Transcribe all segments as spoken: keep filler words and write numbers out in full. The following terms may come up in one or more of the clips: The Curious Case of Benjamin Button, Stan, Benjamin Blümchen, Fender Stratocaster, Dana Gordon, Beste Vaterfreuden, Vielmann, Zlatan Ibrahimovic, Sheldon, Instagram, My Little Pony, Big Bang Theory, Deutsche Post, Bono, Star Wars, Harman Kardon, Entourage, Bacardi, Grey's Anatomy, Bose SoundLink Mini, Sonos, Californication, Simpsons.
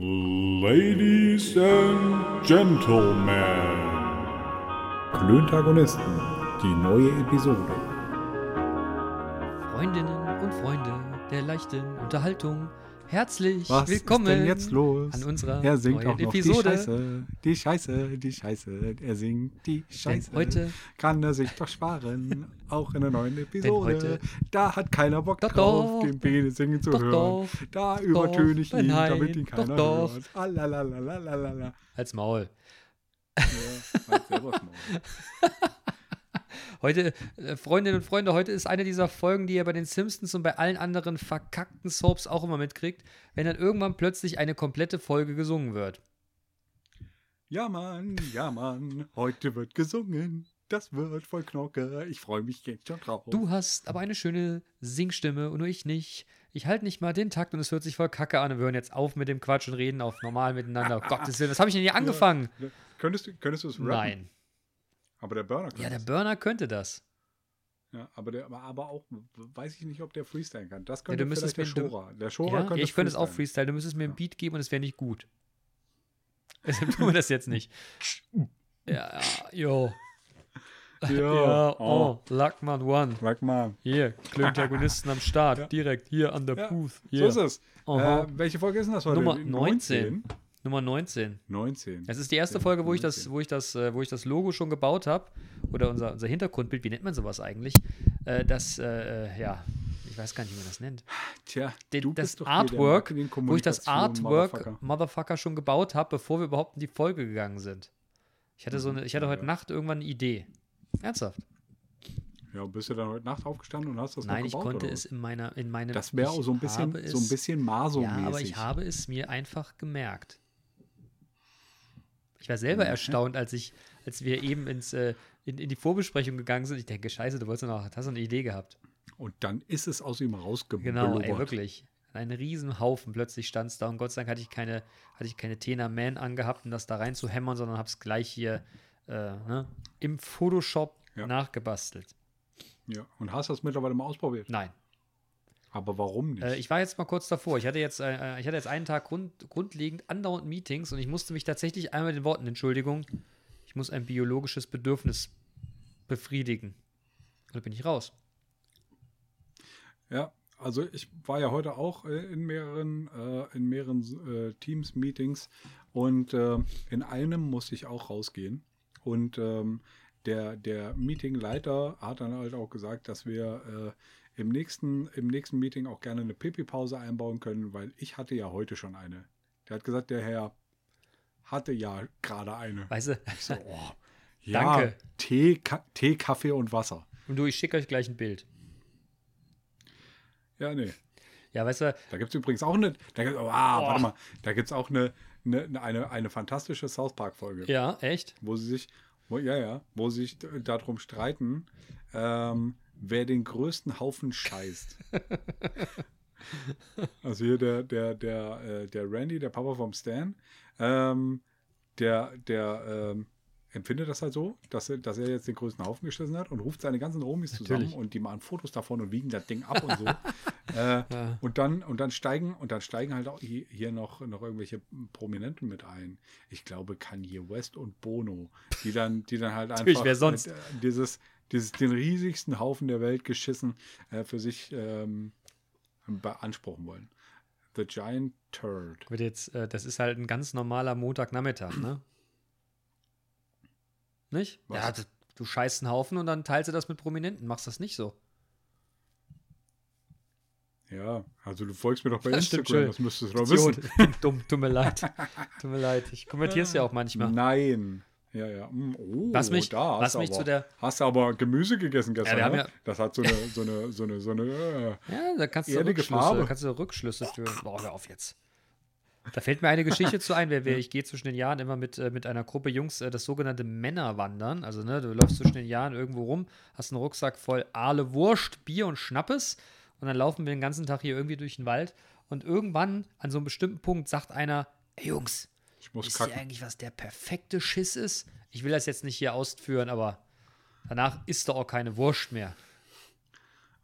Ladies and Gentlemen, Klöntagonisten, die neue Episode. Freundinnen und Freunde der leichten Unterhaltung, herzlich Was willkommen ist denn jetzt los? An unserer er singt neuen auch noch Episode. Die Scheiße, die Scheiße, die Scheiße, er singt die Scheiße. Denn heute kann er sich doch sparen, auch in der neuen Episode. Heute, da hat keiner Bock doch, drauf, doch, den Bene singen zu doch, hören. Doch, da doch, übertöne ich ihn, nein, damit ihn keiner doch, hört. Doch. Alalalalala. Halt's Maul. Ja, halt selber das Maul. Heute, äh, Freundinnen und Freunde, heute ist eine dieser Folgen, die ihr bei den Simpsons und bei allen anderen verkackten Soaps auch immer mitkriegt, wenn dann irgendwann plötzlich eine komplette Folge gesungen wird. Ja, Mann, ja, Mann, heute wird gesungen. Das wird voll Knocke. Ich freue mich jetzt schon drauf. Du hast aber eine schöne Singstimme und nur ich nicht. Ich halte nicht mal den Takt und es hört sich voll kacke an. Und wir hören jetzt auf mit dem Quatsch und reden auf normal miteinander. Oh, Gottes Willen, was habe ich denn hier angefangen? Ja, könntest du, könntest du es rappen? Nein. Aber der Burner könnte das. Ja, der Burner könnte das. Ja, aber, der, aber, aber auch, weiß ich nicht, ob der freestylen kann. Das könnte ja, vielleicht der Schorer. Der Schorer ja, könnte ja, ich könnte es auch freestylen. Du müsstest mir einen Beat geben und es wäre nicht gut. Deshalb tun wir das jetzt nicht. Ja, jo. Ja, ja, oh, oh. Lackmann One. Lackmann. Hier, Klöntagonisten am Start. Ja. Direkt hier an der ja, Booth. Hier. So ist es. Äh, welche Folge ist denn das heute? Nummer neunzehn. Nummer neunzehn. neunzehn. Das ist die erste Folge, wo ich das, wo ich das, wo ich das Logo schon gebaut habe. Oder unser, unser Hintergrundbild, wie nennt man sowas eigentlich? Äh, das, äh, ja, ich weiß gar nicht, wie man das nennt. Tja, Den, du das bist doch Artwork, hier der wo ich das Artwork Motherfucker, Motherfucker schon gebaut habe, bevor wir überhaupt in die Folge gegangen sind. Ich hatte so eine, ich hatte heute Nacht irgendwann eine Idee. Ernsthaft. Ja, bist du dann heute Nacht aufgestanden und hast das Nein, noch gebaut? Nein, ich konnte es in meiner, in meinem. Das wäre auch so ein bisschen, es, so ein bisschen Maso-mäßig. Ja, aber ich habe es mir einfach gemerkt. Ich war selber erstaunt, als ich, als wir eben ins, äh, in, in die Vorbesprechung gegangen sind. Ich denke, scheiße, du wolltest noch, hast noch eine Idee gehabt. Und dann ist es aus ihm rausgeblieben. Genau, ey, wirklich. Ein Riesenhaufen. Plötzlich stand es da und Gott sei Dank hatte ich keine, hatte ich keine Tena Man angehabt, um das da rein zu hämmern, sondern habe es gleich hier äh, ne, im Photoshop ja. nachgebastelt. Ja, und hast du das mittlerweile mal ausprobiert? Nein. Aber warum nicht? Äh, ich war jetzt mal kurz davor. Ich hatte jetzt, äh, ich hatte jetzt einen Tag grund, grundlegend andauernd Meetings und ich musste mich tatsächlich einmal den Worten, Entschuldigung, ich muss ein biologisches Bedürfnis befriedigen. Und da bin ich raus. Ja, also ich war ja heute auch äh, in mehreren, äh, in mehreren äh, Teams-Meetings und äh, in einem musste ich auch rausgehen. Und ähm, der, der Meetingleiter hat dann halt auch gesagt, dass wir äh, Im nächsten, im nächsten Meeting auch gerne eine Pipi-Pause einbauen können, weil ich hatte ja heute schon eine. Der hat gesagt, der Herr hatte ja gerade eine. Weißt du? Ich so, oh, ja, danke. Tee, Ka- Tee, Kaffee und Wasser. Und du, ich schicke euch gleich ein Bild. Ja, nee. Ja, weißt du? Da gibt es übrigens auch eine, da gibt's, oh, ah, oh. warte mal, da gibt's auch eine, eine, eine, eine fantastische South Park-Folge. Ja, echt? Wo sie sich, wo, ja, ja, wo sie sich darum streiten, ähm, wer den größten Haufen scheißt. Also hier der, der, der, äh, der Randy, der Papa vom Stan, ähm, der, der ähm, empfindet das halt so, dass er, dass er jetzt den größten Haufen geschissen hat und ruft seine ganzen Romis zusammen Natürlich. Und die machen Fotos davon und wiegen das Ding ab und so. äh, ja. Und dann, und dann steigen, und dann steigen halt auch hier noch, noch irgendwelche Prominenten mit ein. Ich glaube Kanye West und Bono, die dann, die dann halt einfach wer sonst? Mit, äh, dieses Dieses, den riesigsten Haufen der Welt geschissen äh, für sich ähm, beanspruchen wollen. The Giant Turd. Wird jetzt, äh, das ist halt ein ganz normaler Montagnachmittag, ne? Nicht? Was? Ja, du, du scheißt einen Haufen und dann teilst du das mit Prominenten. Machst das nicht so. Ja, also du folgst mir doch bei das Instagram, stimmt, das müsstest du doch wissen. Dumm, tut mir leid. Tut mir leid. Ich kommentiere es ja auch manchmal. Nein. Ja, ja. Oh, was mich, da hast, was mich aber, zu der hast du aber Gemüse gegessen gestern. Ja, ne? Ja, das hat so eine, so eine, so eine, so eine äh, ja, da kannst du Rückschlüsse, Farbe. kannst du Rückschlüsse führen. Boah, hör auf jetzt. Da fällt mir eine Geschichte zu ein. Wer, wer, ich gehe zwischen den Jahren immer mit, äh, mit einer Gruppe Jungs äh, das sogenannte Männerwandern. Also, ne, du läufst zwischen den Jahren irgendwo rum, hast einen Rucksack voll Aale Wurst, Bier und Schnappes und dann laufen wir den ganzen Tag hier irgendwie durch den Wald und irgendwann an so einem bestimmten Punkt sagt einer, ey Jungs, ich muss kacken. Wisst ihr eigentlich, was der perfekte Schiss ist? Ich will das jetzt nicht hier ausführen, aber danach ist da auch keine Wurst mehr.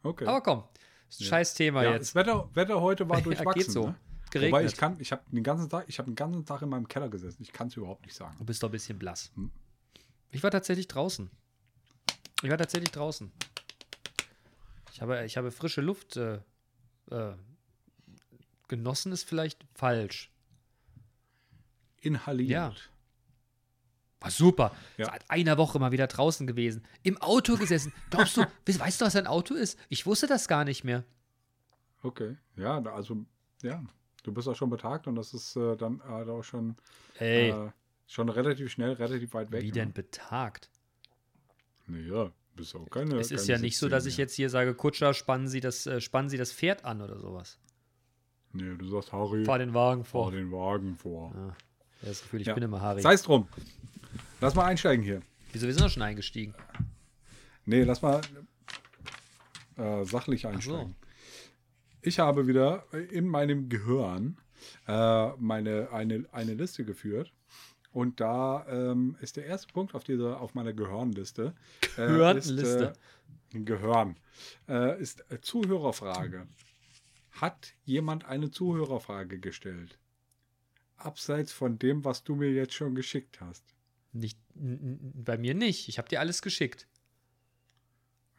Okay. Aber komm, ist ein ja. scheiß Thema ja, jetzt. Das Wetter, Wetter heute war durchwachsen. Ja, geht so. Ne? geregnet. Wobei ich kann, ich habe den ganzen Tag, ich habe den ganzen Tag in meinem Keller gesessen. Ich kann es überhaupt nicht sagen. Du bist doch ein bisschen blass. Hm? Ich war tatsächlich draußen. Ich war tatsächlich draußen. Ich habe, ich habe frische Luft äh, äh, genossen, ist vielleicht falsch. Inhaliert. Ja. War super. Ja. Seit einer Woche mal wieder draußen gewesen. Im Auto gesessen. Glaubst du, weißt du, was ein Auto ist? Ich wusste das gar nicht mehr. Okay. Ja, also, ja. Du bist auch schon betagt und das ist äh, dann äh, auch schon, hey. äh, schon relativ schnell, relativ weit weg. Wie denn betagt? Naja, bist ja auch keine. Es ist keine ja nicht so, dass ich jetzt hier sage, Kutscher, spannen Sie das, äh, spannen Sie das Pferd an oder sowas. Nee, du sagst, Harry. Fahr den Wagen vor. Fahr den Wagen vor. Ja. Das Gefühl, ich ja. bin immer Harry. Sei's drum. Lass mal einsteigen hier. Wieso, wir sind doch schon eingestiegen. Nee, lass mal äh, sachlich einsteigen. So. Ich habe wieder in meinem Gehirn äh, meine, eine, eine Liste geführt. Und da ähm, ist der erste Punkt auf, dieser, auf meiner Gehirnliste. Äh, Gehirnliste. Äh, Gehirn. Äh, ist Zuhörerfrage. Hat jemand eine Zuhörerfrage gestellt? Abseits von dem, was du mir jetzt schon geschickt hast. Nicht, n- bei mir nicht. Ich habe dir alles geschickt.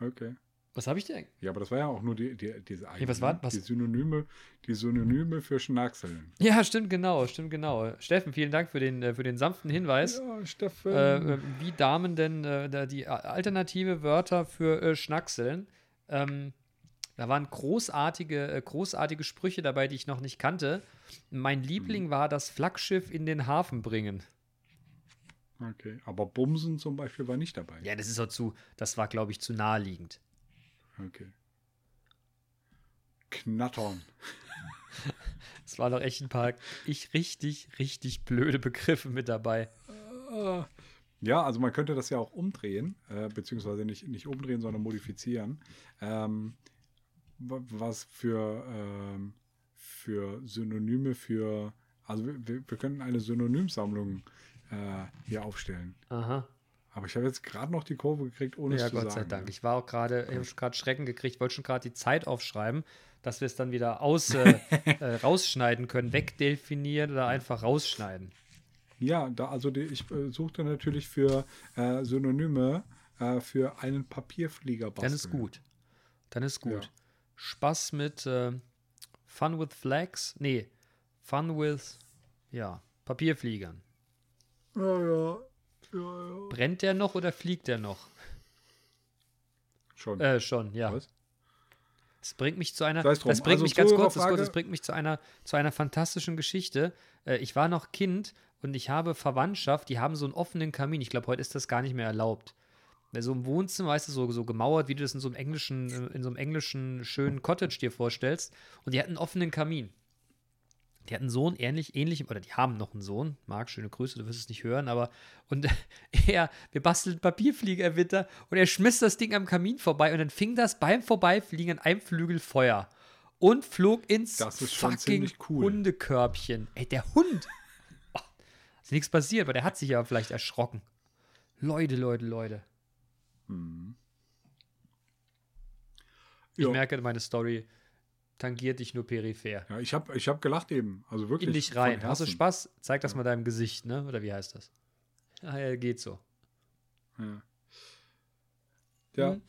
Okay. Was habe ich dir? Ja, aber das war ja auch nur die, die, diese eigene, nee, was war, was? Die Synonyme, die Synonyme für Schnackseln. Ja, stimmt genau, stimmt genau. Steffen, vielen Dank für den, für den sanften Hinweis. Ja, Steffen. Äh, wie Damen denn äh, die alternative Wörter für äh, Schnackseln? Ähm, Da waren großartige, großartige Sprüche dabei, die ich noch nicht kannte. Mein Liebling war das Flaggschiff in den Hafen bringen. Okay, aber Bumsen zum Beispiel war nicht dabei. Ja, das ist auch zu, das war, glaube ich, zu naheliegend. Okay. Knattern. Es waren doch echt ein paar ich richtig, richtig blöde Begriffe mit dabei. Ja, also man könnte das ja auch umdrehen, äh, beziehungsweise nicht, nicht umdrehen, sondern modifizieren. Ähm, was für, ähm, für Synonyme für, also wir, wir könnten eine Synonymsammlung äh, hier aufstellen. Aha. Aber ich habe jetzt gerade noch die Kurve gekriegt, ohne ja, es zu sagen. Ja, Gott sei Dank. Ich war auch gerade, ich habe schon gerade Schrecken gekriegt, wollte schon gerade die Zeit aufschreiben, dass wir es dann wieder aus, äh, äh, rausschneiden können, wegdefinieren oder einfach rausschneiden. Ja, da, also die, ich äh, suchte natürlich für äh, Synonyme äh, für einen Papierflieger basteln. Dann ist gut. Dann ist gut. Ja. Spaß mit äh, Fun with Flags? Nee, Fun with, ja, Papierfliegern. Ja, ja, ja, ja. Brennt der noch oder fliegt der noch? Schon. Äh, schon, ja. Was? Das bringt mich zu einer, das bringt also mich ganz kurz, das, kurz, das bringt mich zu einer, zu einer fantastischen Geschichte. Äh, ich war noch Kind und ich habe Verwandtschaft, die haben so einen offenen Kamin. Ich glaube, heute ist das gar nicht mehr erlaubt. So im Wohnzimmer, weißt du, so, so gemauert, wie du das in so einem englischen, in so einem englischen schönen Cottage dir vorstellst. Und die hatten einen offenen Kamin. Die hatten einen Sohn, ähnlich, ähnlich, oder die haben noch einen Sohn. Marc, schöne Grüße, du wirst es nicht hören, aber und er, wir bastelten Papierfliegerwitter und er schmiss das Ding am Kamin vorbei und dann fing das beim Vorbeifliegen an einem Flügel Feuer und flog ins fucking cool. Hundekörbchen. Ey, der Hund! Oh, ist nichts passiert, aber der hat sich ja vielleicht erschrocken. Leute, Leute, Leute. Hm. Ich jo. merke, meine Story tangiert dich nur peripher. Ja, ich habe ich hab gelacht eben. Also wirklich. In dich rein. Hast du Spaß? Zeig das ja. mal deinem Gesicht, ne? Oder wie heißt das? Ah, ja, geht so. Ja. ja. Hm.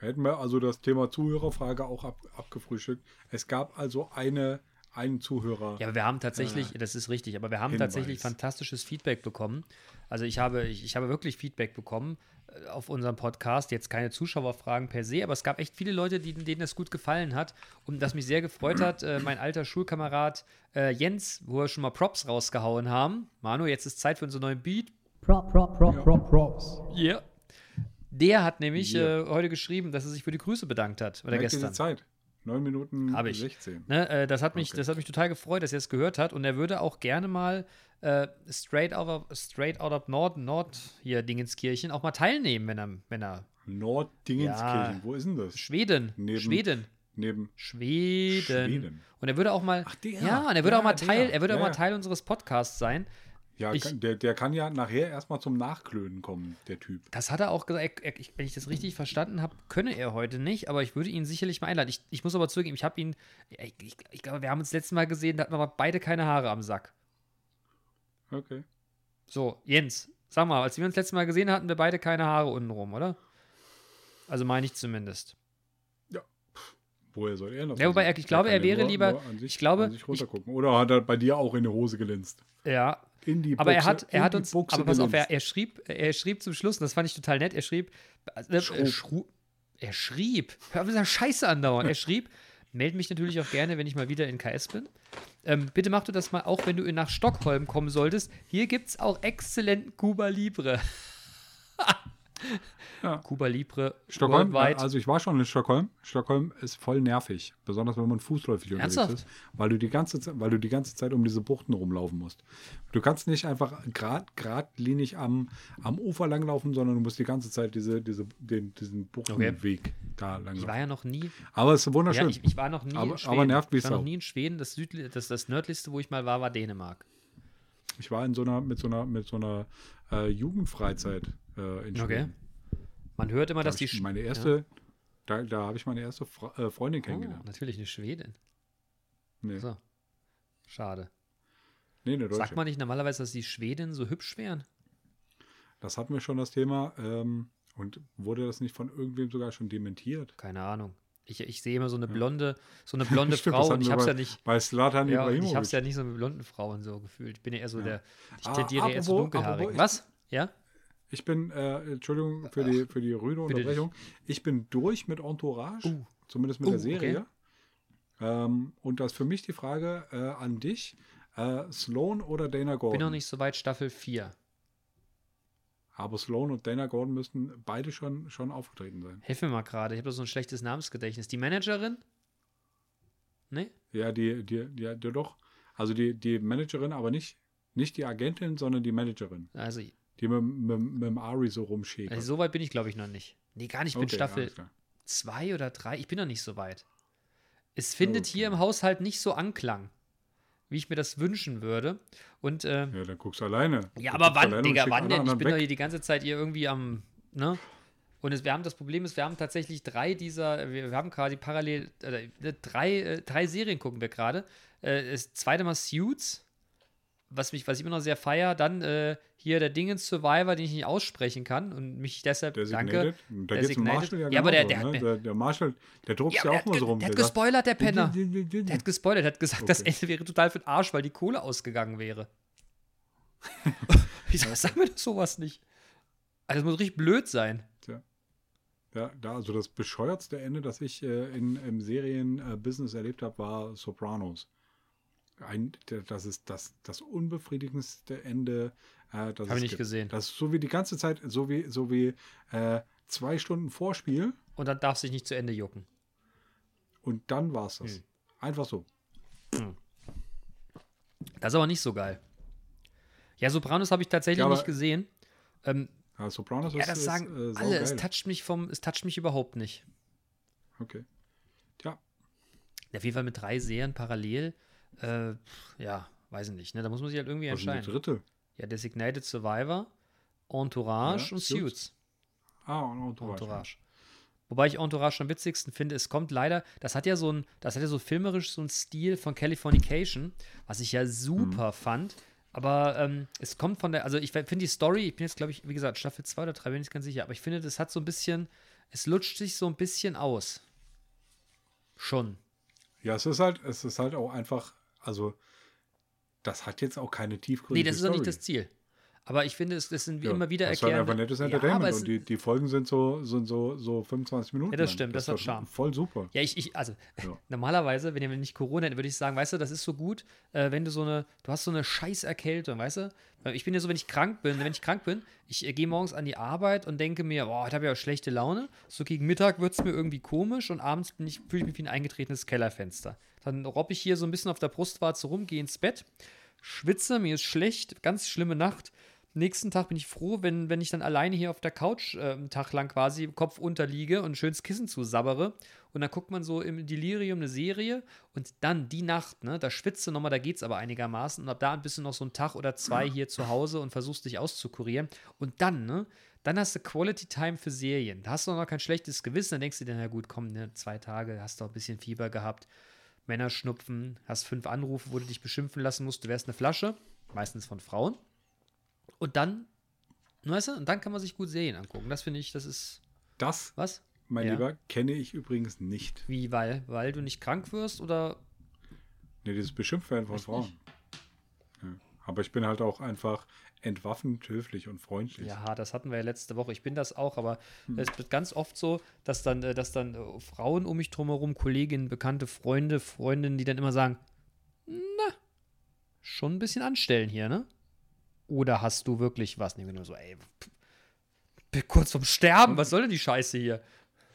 Hätten wir also das Thema Zuhörerfrage auch ab, abgefrühstückt. Es gab also eine, einen Zuhörer. Ja, aber wir haben tatsächlich, äh, das ist richtig, aber wir haben Hinweis. tatsächlich fantastisches Feedback bekommen. Also ich habe, ich, ich habe wirklich Feedback bekommen auf unserem Podcast, jetzt keine Zuschauerfragen per se, aber es gab echt viele Leute, die, denen das gut gefallen hat und das mich sehr gefreut hat. Äh, mein alter Schulkamerad äh, Jens, wo wir schon mal Props rausgehauen haben. Manu, jetzt ist Zeit für unseren neuen Beat. Prop, prop, prop, ja. prop, props. Ja. Yeah. Der hat nämlich yeah. äh, heute geschrieben, dass er sich für die Grüße bedankt hat. Oder gestern. Zeit. neun Minuten sechzehn. Ne, äh, das, hat mich, okay. das hat mich total gefreut, dass er es gehört hat. Und er würde auch gerne mal äh, straight out of, straight out of Nord, Nord hier Dingenskirchen auch mal teilnehmen, wenn er. Wenn er Nord Dingenskirchen, ja, wo ist denn das? Schweden. Neben, Schweden. Neben Schweden. Schweden. Und er würde auch mal. Ach, der. Ja, und er würde ja, auch mal Teil, er würde ja, auch mal Teil ja. unseres Podcasts sein. Ja, ich, der, der kann ja nachher erstmal zum Nachklönen kommen, der Typ. Das hat er auch gesagt. Er, ich, wenn ich das richtig verstanden habe, könne er heute nicht, aber ich würde ihn sicherlich mal einladen. Ich, ich muss aber zugeben, ich habe ihn, ich, ich, ich glaube, wir haben uns das letzte Mal gesehen, da hatten wir beide keine Haare am Sack. Okay. So, Jens, sag mal, als wir uns das letzte Mal gesehen hatten, wir beide keine Haare untenrum, oder? Also meine ich zumindest. Ja. Woher soll er noch? Ja, wobei, er, ich glaube, er wäre nur, lieber, nur an sich, ich glaube, an sich runtergucken. Ich, oder hat er bei dir auch in die Hose gelinst? Ja. In die Buchse, aber er hat, er hat uns, Buchse aber pass auf, er, er schrieb, er schrieb zum Schluss, und das fand ich total nett, er schrieb, äh, er, schru, er schrieb, hör auf mit dieser Scheiße andauern, er schrieb, meld mich natürlich auch gerne, wenn ich mal wieder in K S bin. Ähm, bitte mach du das mal auch, wenn du nach Stockholm kommen solltest. Hier gibt's auch exzellenten Cuba Libre. Ja. Cuba Libre, Stockholm, worldwide. Also ich war schon in Stockholm. Stockholm ist voll nervig, besonders wenn man fußläufig unterwegs Ernsthaft? ist, weil du die ganze Zeit, weil du die ganze Zeit um diese Buchten rumlaufen musst. Du kannst nicht einfach grad, geradlinig am, am Ufer langlaufen, sondern du musst die ganze Zeit diese, diese, den, diesen Buchtenweg okay. da langlaufen. Ich war ja noch nie. Aber es ist wunderschön. Ja, ich, ich war noch nie aber, in Schweden. Aber nervt wie ich war noch nie in Schweden. Das, Südli- das, das nördlichste, wo ich mal war, war Dänemark. Ich war in so einer mit so einer mit so einer äh, Jugendfreizeit äh, in Schweden. Okay. Man hört immer, da dass die Sch- meine erste, ja. Da, da habe ich meine erste Fra- äh, Freundin kennengelernt. Oh, natürlich eine Schwedin. Nee. So. Schade. Nee, eine Deutsche. Sagt man nicht normalerweise, dass die Schweden so hübsch wären? Das hatten wir schon das Thema. Ähm, und wurde das nicht von irgendwem sogar schon dementiert? Keine Ahnung. Ich, ich sehe immer so eine blonde, ja. so eine blonde Stimmt, Frau und ich habe es ja nicht. Bei Zlatan ja, Ibrahimovic. Ich habe es ja nicht so mit blonden Frauen so gefühlt. Ich bin ja eher so ja. der. Ich ah, tendiere eher zu dunkelhaarig. Was? Ja? Ich bin, äh, Entschuldigung für die, für die rüde Unterbrechung, ich bin durch mit Entourage, uh. zumindest mit uh, der Serie. Okay. Ähm, und das ist für mich die Frage äh, an dich, äh, Sloan oder Dana Gordon? Ich bin noch nicht so weit, Staffel vier. Aber Sloan und Dana Gordon müssten beide schon, schon aufgetreten sein. Hilf mir mal gerade, ich habe so ein schlechtes Namensgedächtnis. Die Managerin? Ne? Ja, die, die, die, ja, doch. Also die, die Managerin, aber nicht, nicht die Agentin, sondern die Managerin. Also die mit, mit, mit dem Ari so rumschägt. Also so weit bin ich, glaube ich, noch nicht. Nee, gar nicht. Ich bin okay, Staffel zwei oder drei. Ich bin noch nicht so weit. Es findet okay. hier im Haushalt nicht so Anklang, wie ich mir das wünschen würde. Und, äh, ja, dann guckst du alleine. Ja, du aber wann, Digga, wann denn? Ich bin weg. Doch hier die ganze Zeit hier irgendwie am, ne? Und es, wir haben, das Problem ist, wir haben tatsächlich drei dieser, wir, wir haben gerade parallel, äh, drei, äh, drei Serien gucken wir gerade. Äh, das zweite Mal Suits. Was, mich, was ich immer noch sehr feier, dann äh, hier der Dingens Survivor, den ich nicht aussprechen kann und mich deshalb Designated. Danke. Da geht's um Marshall ja, ja aber der, der, so, hat, ne? der, der Marshall, der druckst ja, ja auch mal so rum. Der hat gespoilert, der Penner. Der hat gespoilert, der hat gesagt, okay. Das Ende wäre total für den Arsch, weil die Kohle ausgegangen wäre. Wieso sagen wir doch sowas nicht? Also das muss richtig blöd sein. Tja. Ja, da, also das bescheuertste Ende, das ich äh, in, im Serien-Business äh, erlebt habe, war Sopranos. Ein, das ist das, das unbefriedigendste Ende. Äh, das habe ich nicht gesehen. Das ist so wie die ganze Zeit, so wie, so wie äh, zwei Stunden Vorspiel. Und dann darf es sich nicht zu Ende jucken. Und dann war es das. Hm. Einfach so. Hm. Das ist aber nicht so geil. Ja, Sopranos habe ich tatsächlich ja, aber, nicht gesehen. Ähm, ja, Sopranos ja, ist, das sagen ist, äh, alle, es toucht mich vom, es toucht mich überhaupt nicht. Okay. Tja. Auf jeden Fall mit drei Serien parallel. Äh, ja, weiß ich nicht. Ne? Da muss man sich halt irgendwie was entscheiden. Was ist die dritte? Ja, Designated Survivor, Entourage ja, und Suits. Suits. Ah, und Entourage. Entourage. Wobei ich Entourage am witzigsten finde, es kommt leider, das hat ja so ein, das hat ja so filmerisch so einen Stil von Californication, was ich ja super mhm. fand. Aber ähm, es kommt von der, also ich finde die Story, ich bin jetzt, glaube ich, wie gesagt, Staffel zwei oder drei, bin ich ganz sicher, aber ich finde, das hat so ein bisschen, es lutscht sich so ein bisschen aus. Schon. Ja, es ist halt, es ist halt auch einfach. Also, das hat jetzt auch keine tiefgründige Nee, das ist Story. Auch nicht das Ziel. Aber ich finde, es, es sind wie ja, immer wieder erklärt. Das ist halt einfach nettes Entertainment. Ja, und die, die Folgen sind so, sind so, so fünfundzwanzig Minuten. Ja, das lang. Stimmt. Das, das hat Charme. Voll super. Ja, ich, ich also, ja. Normalerweise, wenn ihr nicht Corona hättet, würde ich sagen, weißt du, das ist so gut, äh, wenn du so eine, du hast so eine Scheißerkältung, weißt du? Ich bin ja so, wenn ich krank bin, wenn ich krank bin, ich äh, gehe morgens an die Arbeit und denke mir, boah, heute habe ich auch schlechte Laune. So gegen Mittag wird es mir irgendwie komisch und abends bin ich, fühle ich mich wie ein eingetretenes Kellerfenster. Dann robbe ich hier so ein bisschen auf der Brustwarze rum, gehe ins Bett, schwitze, mir ist schlecht, ganz schlimme Nacht. nächsten Tag bin ich froh, wenn, wenn ich dann alleine hier auf der Couch äh, einen Tag lang quasi Kopf unterliege und ein schönes Kissen zusabbere. Und dann guckt man so im Delirium eine Serie und dann die Nacht, ne, da schwitzt du nochmal, da geht's aber einigermaßen. Und ab da bist du noch so einen Tag oder zwei hier zu Hause und versuchst dich auszukurieren. Und dann, ne, dann hast du Quality Time für Serien. Da hast du noch kein schlechtes Gewissen. Dann denkst du dir, na gut, komm, ne, zwei Tage, hast du ein bisschen Fieber gehabt. Männerschnupfen, hast fünf Anrufe, wo du dich beschimpfen lassen musst, du wärst eine Flasche, meistens von Frauen. Und dann, weißt du, und dann kann man sich gut Serien angucken. Das finde ich, das ist. Das, was? Mein ja. Lieber, kenne ich übrigens nicht. Wie, weil? Weil du nicht krank wirst oder? Nee, dieses Beschimpftwerden von Frauen. Ja. Aber ich bin halt auch einfach entwaffnend, höflich und freundlich. Ja, das hatten wir ja letzte Woche. Ich bin das auch, aber hm. es wird ganz oft so, dass dann, dass dann Frauen um mich drumherum, Kolleginnen, bekannte Freunde, Freundinnen, die dann immer sagen, na, schon ein bisschen anstellen hier, ne? Oder hast du wirklich was? Nee, nur so, ey, bin kurz vorm Sterben, was soll denn die Scheiße hier?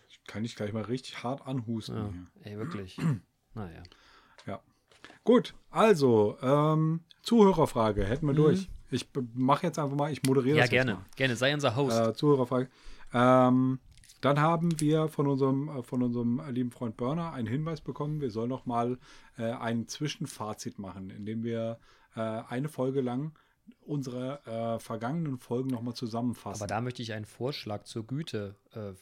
Ich kann dich gleich mal richtig hart anhusten. Ja, hier. Ey, wirklich. Naja. Ja. Gut, also, ähm, Zuhörerfrage, hätten wir mhm. durch. Ich mache jetzt einfach mal, ich moderiere ja, das. Ja, gerne, mal. gerne, sei unser Host. Äh, Zuhörerfrage. Ähm, dann haben wir von unserem, von unserem lieben Freund Burner einen Hinweis bekommen, wir sollen noch mal äh, ein Zwischenfazit machen, indem wir äh, eine Folge lang unsere äh, vergangenen Folgen nochmal zusammenfassen. Aber da möchte ich einen Vorschlag zur Güte äh,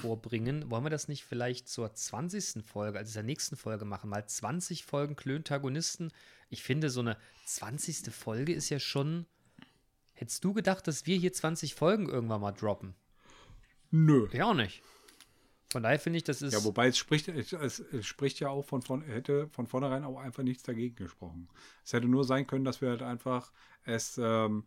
vorbringen. Wollen wir das nicht vielleicht zur zwanzigsten Folge, also zur nächsten Folge machen? Mal zwanzig Folgen Klöntagonisten. Ich finde, so eine zwanzigste Folge ist ja schon. Hättest du gedacht, dass wir hier zwanzig Folgen irgendwann mal droppen? Nö. Ja, auch nicht. Von daher finde ich, das ist. Ja, wobei es spricht, es, es spricht ja auch von, von, hätte von vornherein auch einfach nichts dagegen gesprochen. Es hätte nur sein können, dass wir halt einfach es ähm,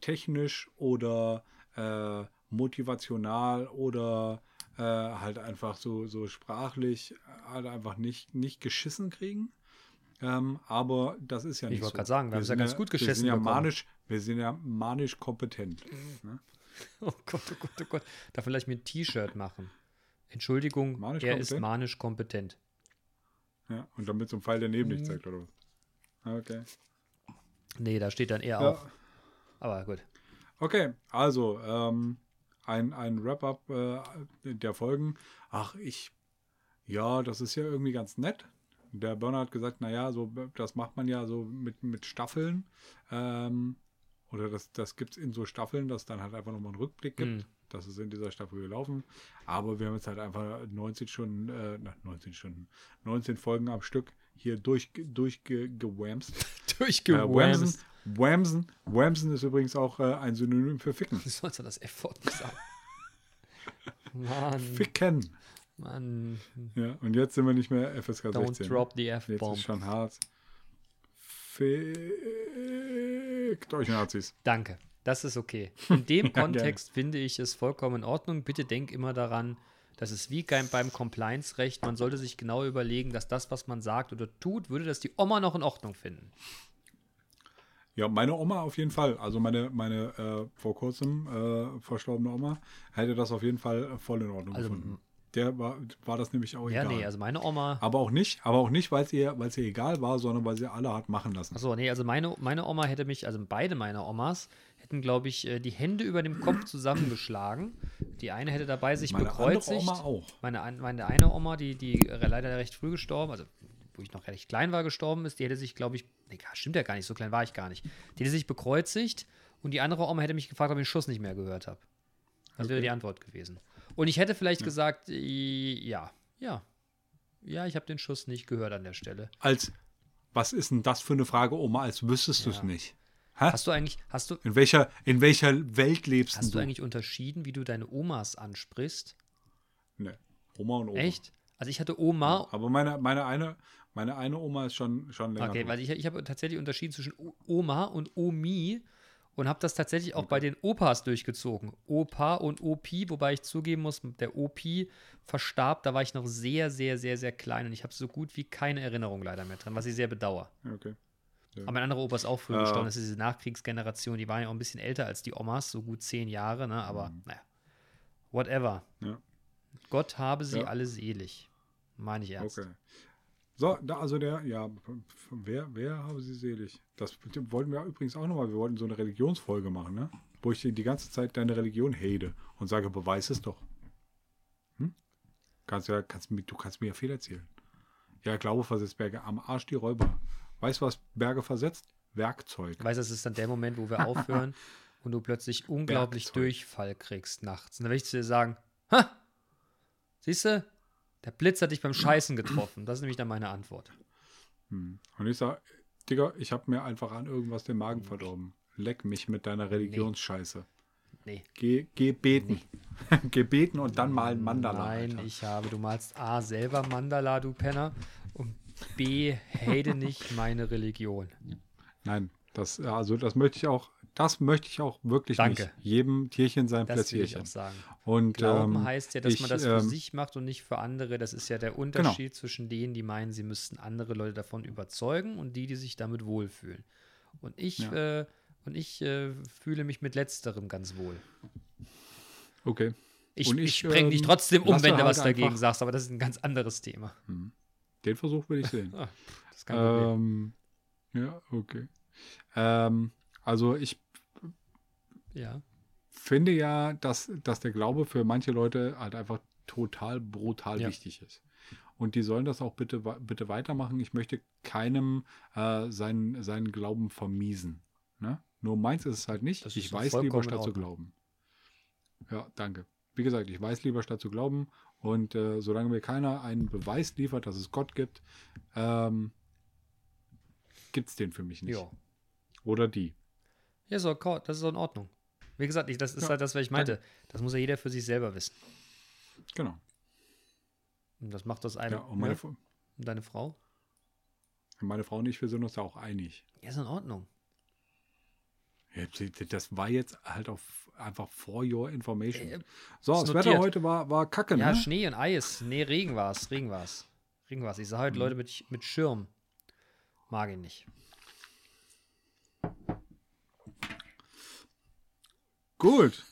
technisch oder äh, motivational oder äh, halt einfach so, so sprachlich halt einfach nicht, nicht geschissen kriegen. Ähm, aber das ist ja nicht so. Ich wollte gerade sagen, wir, wir haben es ja ganz gut geschissen. Wir sind ja manisch, wir sind ja manisch kompetent. Ne? Oh Gott, oh Gott, oh Gott. Da vielleicht mir ein T-Shirt machen. Entschuldigung, manisch er kompetent? Ist manisch kompetent. Ja, und dann mit so einem Pfeil daneben nicht zeigt, oder was? Okay. Nee, da steht dann eher ja. auf. Aber gut. Okay, also ähm, ein, ein Wrap-up äh, der Folgen. Ach, ich, ja, das ist ja irgendwie ganz nett. Der Burner hat gesagt, naja, so, das macht man ja so mit, mit Staffeln. Ähm, oder das, das gibt es in so Staffeln, dass es dann halt einfach nochmal einen Rückblick gibt. Mhm. Das ist in dieser Staffel gelaufen. Aber wir haben jetzt halt einfach neunzehn Stunden, äh, neunzehn Stunden, neunzehn Folgen am Stück hier durch, durch ge, gewamst. Durchgewamst. Äh, Wamsen. Wamsen ist übrigens auch äh, ein Synonym für Ficken. Du sollst ja das F-Wort nicht sagen. Mann. Ficken. Mann. Ja, und jetzt sind wir nicht mehr F S K Don't sechzehn. Don't drop the F-Bomb. Jetzt ist schon hart. Fickt euch Nazis. Danke. Das ist okay. In dem ja, Kontext gerne. Finde ich es vollkommen in Ordnung. Bitte denk immer daran, das ist wie beim Compliance-Recht. Man sollte sich genau überlegen, dass das, was man sagt oder tut, würde das die Oma noch in Ordnung finden. Ja, meine Oma auf jeden Fall. Also meine, meine äh, vor kurzem äh, verstorbene Oma hätte das auf jeden Fall voll in Ordnung also, gefunden. Der war, war das nämlich auch ja, egal. Ja, nee, also meine Oma. Aber auch nicht, aber auch nicht, weil es ihr, weil es ihr egal war, sondern weil sie alle hat machen lassen. Achso, nee, also meine, meine Oma hätte mich, also beide meiner Omas, hätten, glaube ich, die Hände über dem Kopf zusammengeschlagen. Die eine hätte dabei sich meine bekreuzigt. Meine andere Oma auch. Meine, meine eine Oma, die, die leider recht früh gestorben, also wo ich noch recht klein war, gestorben ist, die hätte sich, glaube ich, nee, stimmt ja gar nicht, so klein war ich gar nicht. Die hätte sich bekreuzigt und die andere Oma hätte mich gefragt, ob ich den Schuss nicht mehr gehört habe. Das okay. wäre die Antwort gewesen. Und ich hätte vielleicht ja. gesagt, ja, ja, ja, ich habe den Schuss nicht gehört an der Stelle. Als, was ist denn das für eine Frage, Oma, als wüsstest ja. du es nicht? Ha? Hast du eigentlich, hast du... In welcher, in welcher Welt lebst hast du? Hast du eigentlich unterschieden, wie du deine Omas ansprichst? Ne, Oma und Oma. Echt? Also ich hatte Oma... Ja, aber meine, meine, eine, meine eine Oma ist schon, schon länger. Okay, weil ich, ich habe tatsächlich unterschieden zwischen Oma und Omi und habe das tatsächlich auch okay. bei den Opas durchgezogen. Opa und Opi, wobei ich zugeben muss, der Opi verstarb, da war ich noch sehr, sehr, sehr, sehr klein und ich habe so gut wie keine Erinnerung leider mehr dran, was ich sehr bedauere. Okay. Aber mein anderer Opa ist auch früh ja. gestorben. Das ist diese Nachkriegsgeneration. Die waren ja auch ein bisschen älter als die Omas, so gut zehn Jahre. Ne? Aber mhm. naja, whatever. Ja. Gott habe sie ja. alle selig. Meine ich ernst. Okay. So, da, also der, ja, wer, wer habe sie selig? Das wollten wir übrigens auch nochmal, wir wollten so eine Religionsfolge machen, ne? Wo ich die ganze Zeit deine Religion hate und sage, beweis es doch. Hm? Kannst ja, kannst, du kannst mir ja viel erzählen. Ja, Glaube versetzt Berge, am Arsch die Räuber. Weißt du, was Berge versetzt? Werkzeug. Weißt du, das ist dann der Moment, wo wir aufhören und du plötzlich unglaublich Werkzeug. Durchfall kriegst nachts. Und dann will ich zu dir sagen, ha, siehst du? Der Blitz hat dich beim Scheißen getroffen. Das ist nämlich dann meine Antwort. Und ich sage, Digga, ich habe mir einfach an irgendwas den Magen verdorben. Leck mich mit deiner Religionsscheiße. Nee. Geh, geh beten. Nee. Geh beten und dann mal ein Mandala. Nein, Alter. Ich habe, du malst A, selber Mandala, du Penner. Und B, hate nicht meine Religion. Nein, das, also das möchte ich auch, das möchte ich auch wirklich Danke. Nicht. Jedem Tierchen sein das Plätzierchen. Das will ich auch sagen. Und, Glauben ähm, heißt ja, dass ich, man das für ähm, sich macht und nicht für andere. Das ist ja der Unterschied genau. zwischen denen, die meinen, sie müssten andere Leute davon überzeugen und die, die sich damit wohlfühlen. Und ich, ja. äh, und ich äh, fühle mich mit Letzterem ganz wohl. Okay. Ich, ich, ich spreng ähm, dich trotzdem um, wenn du was halt dagegen sagst, aber das ist ein ganz anderes Thema. Hm. Den Versuch will ich sehen. Das ist kein Problem. Ähm, ja, okay. Ähm, also ich Ja. finde ja, dass, dass der Glaube für manche Leute halt einfach total brutal ja. wichtig ist. Und die sollen das auch bitte, bitte weitermachen. Ich möchte keinem äh, seinen, seinen Glauben vermiesen. Ne? Nur meins ist es halt nicht. Ich weiß lieber, statt zu glauben. Ja, danke. Wie gesagt, ich weiß lieber, statt zu glauben. Und äh, solange mir keiner einen Beweis liefert, dass es Gott gibt, ähm, gibt es den für mich nicht. Jo. Oder die. Ja, so, das ist so in Ordnung. Wie gesagt, ich, das ist ja, halt das, was ich meinte. Das muss ja jeder für sich selber wissen. Genau. Und das macht das eine. Ja, und, meine, ja. und deine Frau? Meine Frau und ich, wir sind uns da auch einig. Ja, ist in Ordnung. Ja, das war jetzt halt auch einfach for your information. Äh, so, das notiert. Wetter heute war, war kacke, ja, ne? Ja, Schnee und Eis. Nee, Regen war es. Regen war es. Regen war es. Ich sah heute mhm. Leute mit, mit Schirm. Mag ich nicht. Gut.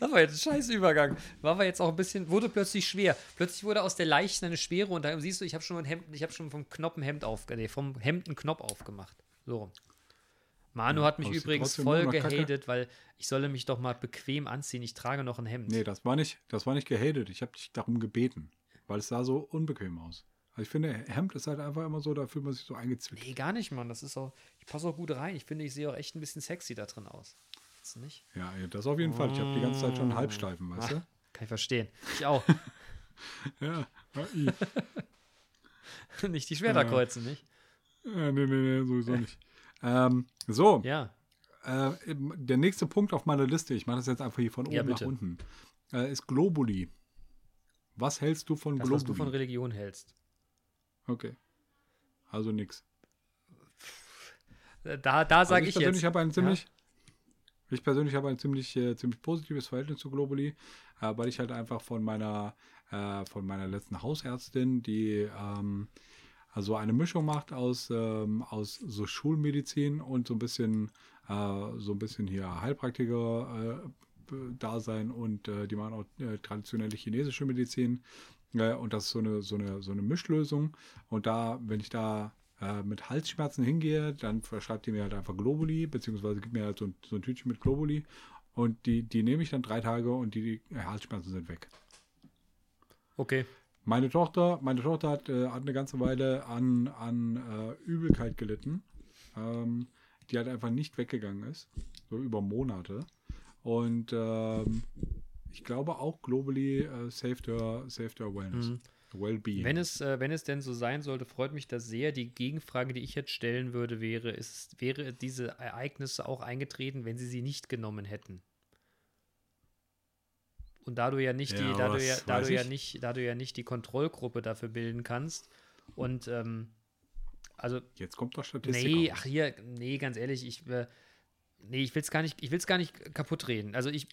Das war jetzt ein scheiß Übergang. War aber jetzt auch ein bisschen, wurde plötzlich schwer. Plötzlich wurde aus der Leichen eine Schwere und da siehst du, ich habe schon, hab schon vom Knopf ein Hemd auf, nee, vom Hemd einen Knopf aufgemacht. So. Manu ja, hat mich übrigens voll gehatet, weil ich solle mich doch mal bequem anziehen. Ich trage noch ein Hemd. Nee, das war nicht, das war nicht gehatet. Ich habe dich darum gebeten, weil es sah so unbequem aus. Also ich finde, Hemd ist halt einfach immer so, da fühlt man sich so eingezwickt. Nee, gar nicht, Mann. Das ist auch, ich passe auch gut rein. Ich finde, ich sehe auch echt ein bisschen sexy da drin aus. Nicht? Ja, das auf jeden Fall. Ich habe die ganze Zeit schon Halbsteifen, weißt Ach, du? Kann ich verstehen. Ich auch. Ja, ich. Nicht die Schwerter äh, kreuzen, nicht? Äh, nee, nee, nee, sowieso nicht. Ähm, so. Ja. Äh, der nächste Punkt auf meiner Liste, ich mache das jetzt einfach hier von oben ja, nach unten, äh, ist Globuli. Was hältst du von das, Globuli? Was du von Religion hältst. Okay. Also nix. Da, da sage also ich, ich persönlich jetzt. Ich habe einen ziemlich... Ja? Ich persönlich habe ein ziemlich, äh, ziemlich positives Verhältnis zu Globuli, äh, weil ich halt einfach von meiner, äh, von meiner letzten Hausärztin, die ähm, also eine Mischung macht aus, ähm, aus so Schulmedizin und so ein bisschen, äh, so ein bisschen hier Heilpraktiker-Dasein äh, und äh, die machen auch äh, traditionelle chinesische Medizin. Äh, und das ist so eine, so eine, so eine Mischlösung. Und da, wenn ich da mit Halsschmerzen hingehe, dann verschreibt die mir halt einfach Globuli, beziehungsweise gibt mir halt so ein, so ein Tütchen mit Globuli und die, die nehme ich dann drei Tage und die, die Halsschmerzen sind weg. Okay. Meine Tochter, meine Tochter hat, äh, hat eine ganze Weile an, an äh, Übelkeit gelitten, ähm, die halt einfach nicht weggegangen ist, so über Monate. Und ähm, ich glaube auch Globuli äh, saved her, saved her wellness. Mhm. Wellbeing. Wenn es, äh, wenn es denn so sein sollte, freut mich das sehr. Die Gegenfrage, die ich jetzt stellen würde, wäre, ist, wäre diese Ereignisse auch eingetreten, wenn sie sie nicht genommen hätten? Und da du ja nicht die, ja, da du ja, da du ja nicht, da du ja nicht die Kontrollgruppe dafür bilden kannst und ähm, also jetzt kommt doch Statistik. Nee, ach hier, nee, ganz ehrlich, ich äh, Nee, ich will es gar nicht, ich will es gar nicht kaputt reden. Also ich,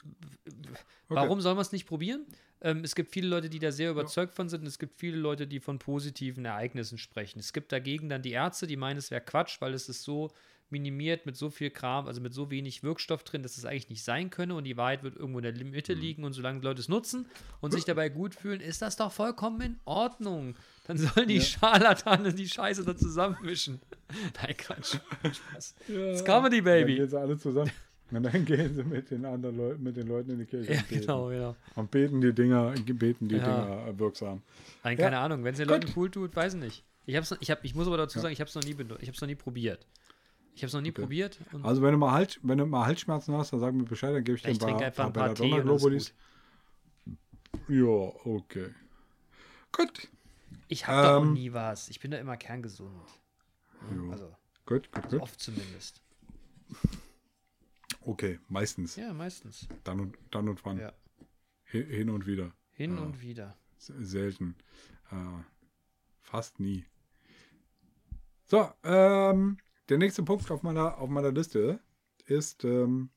okay. Warum soll man es nicht probieren? Ähm, es gibt viele Leute, die da sehr überzeugt ja. von sind. Und es gibt viele Leute, die von positiven Ereignissen sprechen. Es gibt dagegen dann die Ärzte, die meinen, es wäre Quatsch, weil es ist so minimiert mit so viel Kram, also mit so wenig Wirkstoff drin, dass es eigentlich nicht sein könne und die Wahrheit wird irgendwo in der Mitte liegen und solange die Leute es nutzen und sich dabei gut fühlen, ist das doch vollkommen in Ordnung. Dann sollen die ja. Scharlatane die Scheiße da zusammenmischen. Nein, Quatsch. Spaß. Ja. Das Comedy, Baby. Dann gehen sie alle zusammen. Und dann gehen sie mit den anderen Leuten, mit den Leuten in die Kirche. Ja, und beten. Genau, genau. Und beten die Dinger, beten die ja. Dinger wirksam. Nein, keine ja. Ahnung. Wenn es den Leuten cool tut, weiß ich nicht. Ich hab's, ich hab, ich muss aber dazu ja. sagen, ich habe es noch nie benutzt, ich habe es noch nie probiert. Ich habe es noch nie okay. probiert. Und also wenn du mal Hals, wenn du mal Halsschmerzen hast, dann sag mir Bescheid, dann gebe ich dir ein paar, paar, ein paar Belladonna Globulis. Ja, okay. Gut. Ich habe ähm, da auch nie was. Ich bin da immer kerngesund. Ja, also, gut, gut, also gut. Oft zumindest. Okay, meistens. Ja, meistens. Dann und, dann und wann. Ja. Hin und wieder. Hin äh, und wieder. Selten. Äh, fast nie. So, ähm, der nächste Punkt auf meiner, auf meiner Liste ist ähm,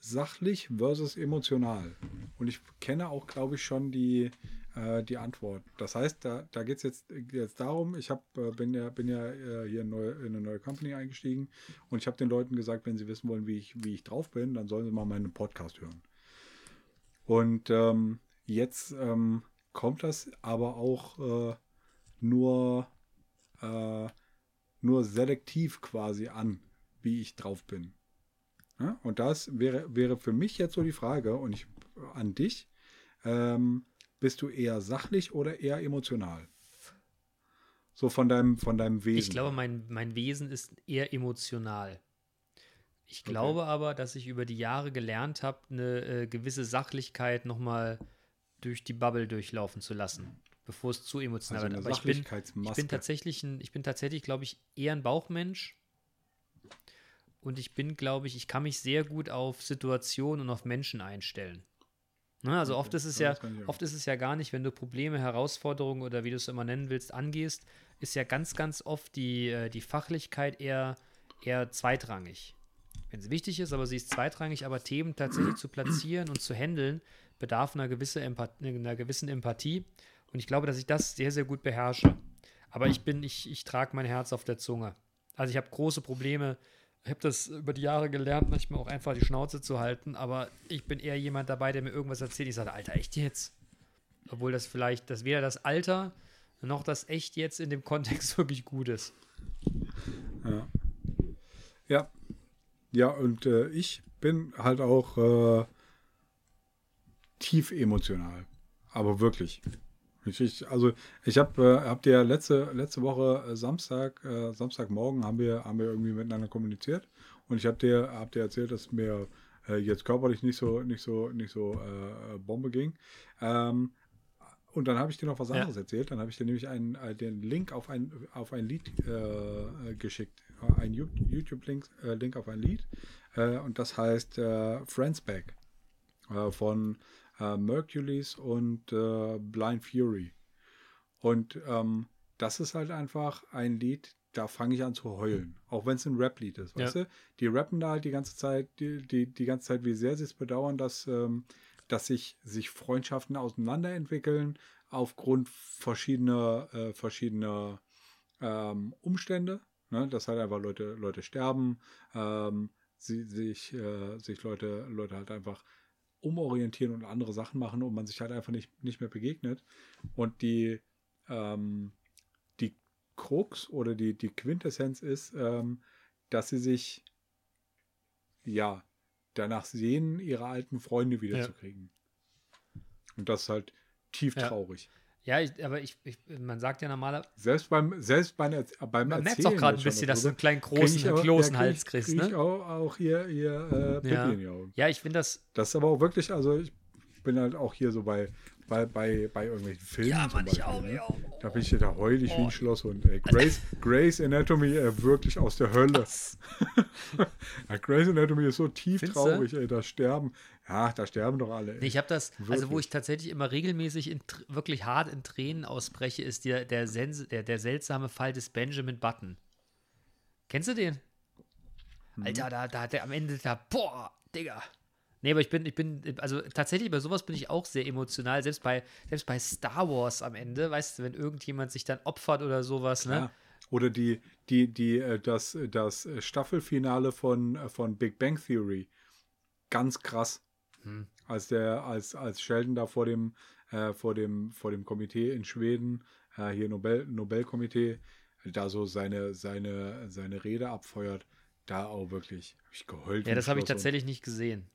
sachlich versus emotional. Und ich kenne auch, glaube ich, schon die, äh, die Antwort. Das heißt, da, da geht es jetzt, jetzt darum, ich hab, äh, bin ja, bin ja äh, hier in, neue, in eine neue Company eingestiegen und ich habe den Leuten gesagt, wenn sie wissen wollen, wie ich, wie ich drauf bin, dann sollen sie mal meinen Podcast hören. Und ähm, jetzt ähm, kommt das aber auch äh, nur... Äh, nur selektiv quasi an, wie ich drauf bin. Ja? Und das wäre, wäre für mich jetzt so die Frage und ich an dich, ähm, bist du eher sachlich oder eher emotional? So von deinem, von deinem Wesen. Ich glaube, mein, mein Wesen ist eher emotional. Ich okay. glaube aber, dass ich über die Jahre gelernt habe, eine äh, gewisse Sachlichkeit nochmal durch die Bubble durchlaufen zu lassen, bevor es zu emotional also wird. Aber ich bin, ich bin tatsächlich, ein, ich bin tatsächlich, glaube ich, eher ein Bauchmensch. Und ich bin, glaube ich, ich kann mich sehr gut auf Situationen und auf Menschen einstellen. Ne? Also okay. oft ist es ja, ja oft ist es ja gar nicht, wenn du Probleme, Herausforderungen oder wie du es immer nennen willst, angehst, ist ja ganz, ganz oft die, die Fachlichkeit eher, eher zweitrangig. Wenn sie wichtig ist, aber sie ist zweitrangig, aber Themen tatsächlich zu platzieren und zu handeln, bedarf einer, gewisse Empath- einer gewissen Empathie. Und ich glaube, dass ich das sehr, sehr gut beherrsche. Aber ich bin, ich, ich trage mein Herz auf der Zunge. Also ich habe große Probleme. Ich habe das über die Jahre gelernt, manchmal auch einfach die Schnauze zu halten. Aber ich bin eher jemand dabei, der mir irgendwas erzählt. Ich sage, Alter, echt jetzt? Obwohl das vielleicht, dass weder das Alter noch das echt jetzt in dem Kontext wirklich gut ist. Ja. Ja. Ja, und äh, ich bin halt auch äh, tief emotional. Aber wirklich. Ich, also ich habe äh, hab dir letzte, letzte Woche Samstag, äh, Samstagmorgen haben wir, haben wir irgendwie miteinander kommuniziert und ich habe dir, hab dir erzählt, dass mir äh, jetzt körperlich nicht so, nicht so, nicht so äh, Bombe ging. Ähm, und dann habe ich dir noch was anderes ja. erzählt. Dann habe ich dir nämlich einen, äh, den Link auf ein, auf ein Lied äh, geschickt. Ein YouTube-Link äh, Link auf ein Lied. Äh, und das heißt äh, Friends Back äh, von Uh, Mercules und uh, Blind Fury. Und ähm, das ist halt einfach ein Lied, da fange ich an zu heulen. Auch wenn es ein Rap-Lied ist, ja. weißt du? Die rappen da halt die ganze Zeit, die, die, die ganze Zeit, wie sehr sie es bedauern, dass, ähm, dass sich, sich Freundschaften auseinanderentwickeln aufgrund verschiedener, äh, verschiedener ähm, Umstände. Ne? Dass halt einfach Leute, Leute sterben, ähm, sie, sich, äh, sich Leute, Leute halt einfach umorientieren und andere Sachen machen und man sich halt einfach nicht, nicht mehr begegnet. Und die, ähm, die Krux oder die, die Quintessenz ist, ähm, dass sie sich ja danach sehnen, ihre alten Freunde wiederzukriegen. Ja. Und das ist halt tief ja. traurig. Ja, ich, aber ich, ich, man sagt ja normalerweise... Selbst beim, selbst beim, Erz, beim man Erzählen... Man merkt auch gerade ein bisschen, dass du einen kleinen, großen, aber, großen ja, Hals kriegst, krieg ne? Ich auch, auch hier, hier äh, ja. Pipi in die Augen. Ja, ich finde das... Das ist aber auch wirklich, also ich bin halt auch hier so bei, bei, bei, bei irgendwelchen Filmen ja, zum Beispiel. Ja, Mann, ich auch. Ne? Da bin ich da heulig oh. wie ein Schloss und ey, Grey's, Grey's Anatomy äh, wirklich aus der Hölle. ja, Grey's Anatomy ist so tief Findste? traurig, ey, da sterben... Ach, da sterben doch alle. Nee, ich habe das, wirklich. Also wo ich tatsächlich immer regelmäßig in, wirklich hart in Tränen ausbreche, ist der, der, Sense, der, der seltsame Fall des Benjamin Button. Kennst du den? Mhm. Alter, da, da hat der am Ende da, boah, Digga. Nee, aber ich bin, ich bin, also tatsächlich bei sowas bin ich auch sehr emotional, selbst bei, selbst bei Star Wars am Ende, weißt du, wenn irgendjemand sich dann opfert oder sowas, ne? Ja. Oder die, die, die, das, das Staffelfinale von, von Big Bang Theory. Ganz krass. Hm. Als der, als, als Sheldon da vor dem, äh, vor dem, vor dem Komitee in Schweden äh, hier Nobel, Nobelkomitee, da so seine, seine, seine Rede abfeuert, da auch wirklich, habe ich geheult. Ja, das habe ich tatsächlich nicht gesehen.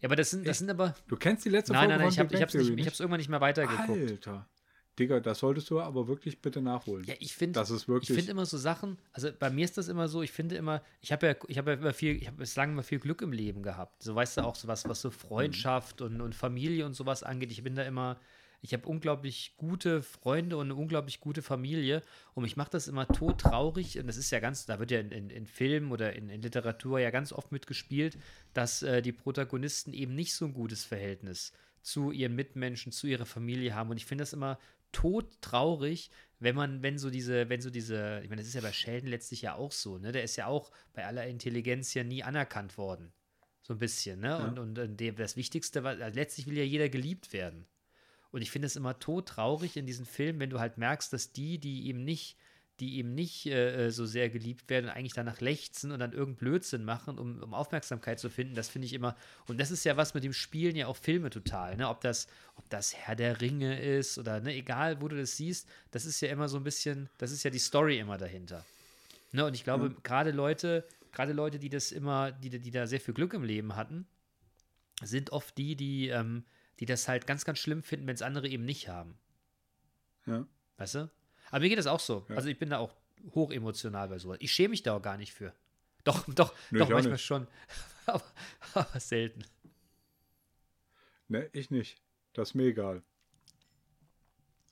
Ja, aber das sind, das ich, sind aber... Du kennst die letzte Folge? Nein, nein, nein, ich habe es irgendwann nicht mehr weitergeguckt. Alter. Digga, das solltest du aber wirklich bitte nachholen. Ja, ich finde find immer so Sachen, also bei mir ist das immer so, ich finde immer, ich habe ja, ich habe ja immer viel, ich habe bislang immer viel Glück im Leben gehabt. So, weißt du, auch sowas, was so Freundschaft und, und Familie und sowas angeht. Ich bin da immer, ich habe unglaublich gute Freunde und eine unglaublich gute Familie und mich macht das immer todtraurig. Und das ist ja ganz, da wird ja in, in, in Filmen oder in, in Literatur ja ganz oft mitgespielt, dass äh, die Protagonisten eben nicht so ein gutes Verhältnis zu ihren Mitmenschen, zu ihrer Familie haben. Und ich finde das immer todtraurig, wenn man, wenn so diese, wenn so diese, ich meine, das ist ja bei Sheldon letztlich ja auch so, ne, der ist ja auch bei aller Intelligenz ja nie anerkannt worden, so ein bisschen, ne, ja. und, und, und das Wichtigste war, also letztlich will ja jeder geliebt werden und ich finde es immer todtraurig in diesen Filmen, wenn du halt merkst, dass die, die eben nicht, die eben nicht äh, so sehr geliebt werden und eigentlich danach lechzen und dann irgendeinen Blödsinn machen, um, um Aufmerksamkeit zu finden, das finde ich immer, und das ist ja was, mit dem spielen ja auch Filme total, ne, ob das, ob das Herr der Ringe ist oder, ne, egal, wo du das siehst, das ist ja immer so ein bisschen, das ist ja die Story immer dahinter, ne, und ich glaube, ja. gerade Leute, gerade Leute, die das immer, die, die da sehr viel Glück im Leben hatten, sind oft die, die, ähm, die das halt ganz, ganz schlimm finden, wenn es andere eben nicht haben. Ja. Weißt du? Aber mir geht das auch so. Ja. Also ich bin da auch hochemotional bei sowas. Ich schäme mich da auch gar nicht für. Doch, doch, Nö, doch manchmal nicht. Schon. aber, aber selten. Ne, ich nicht. Das ist mir egal.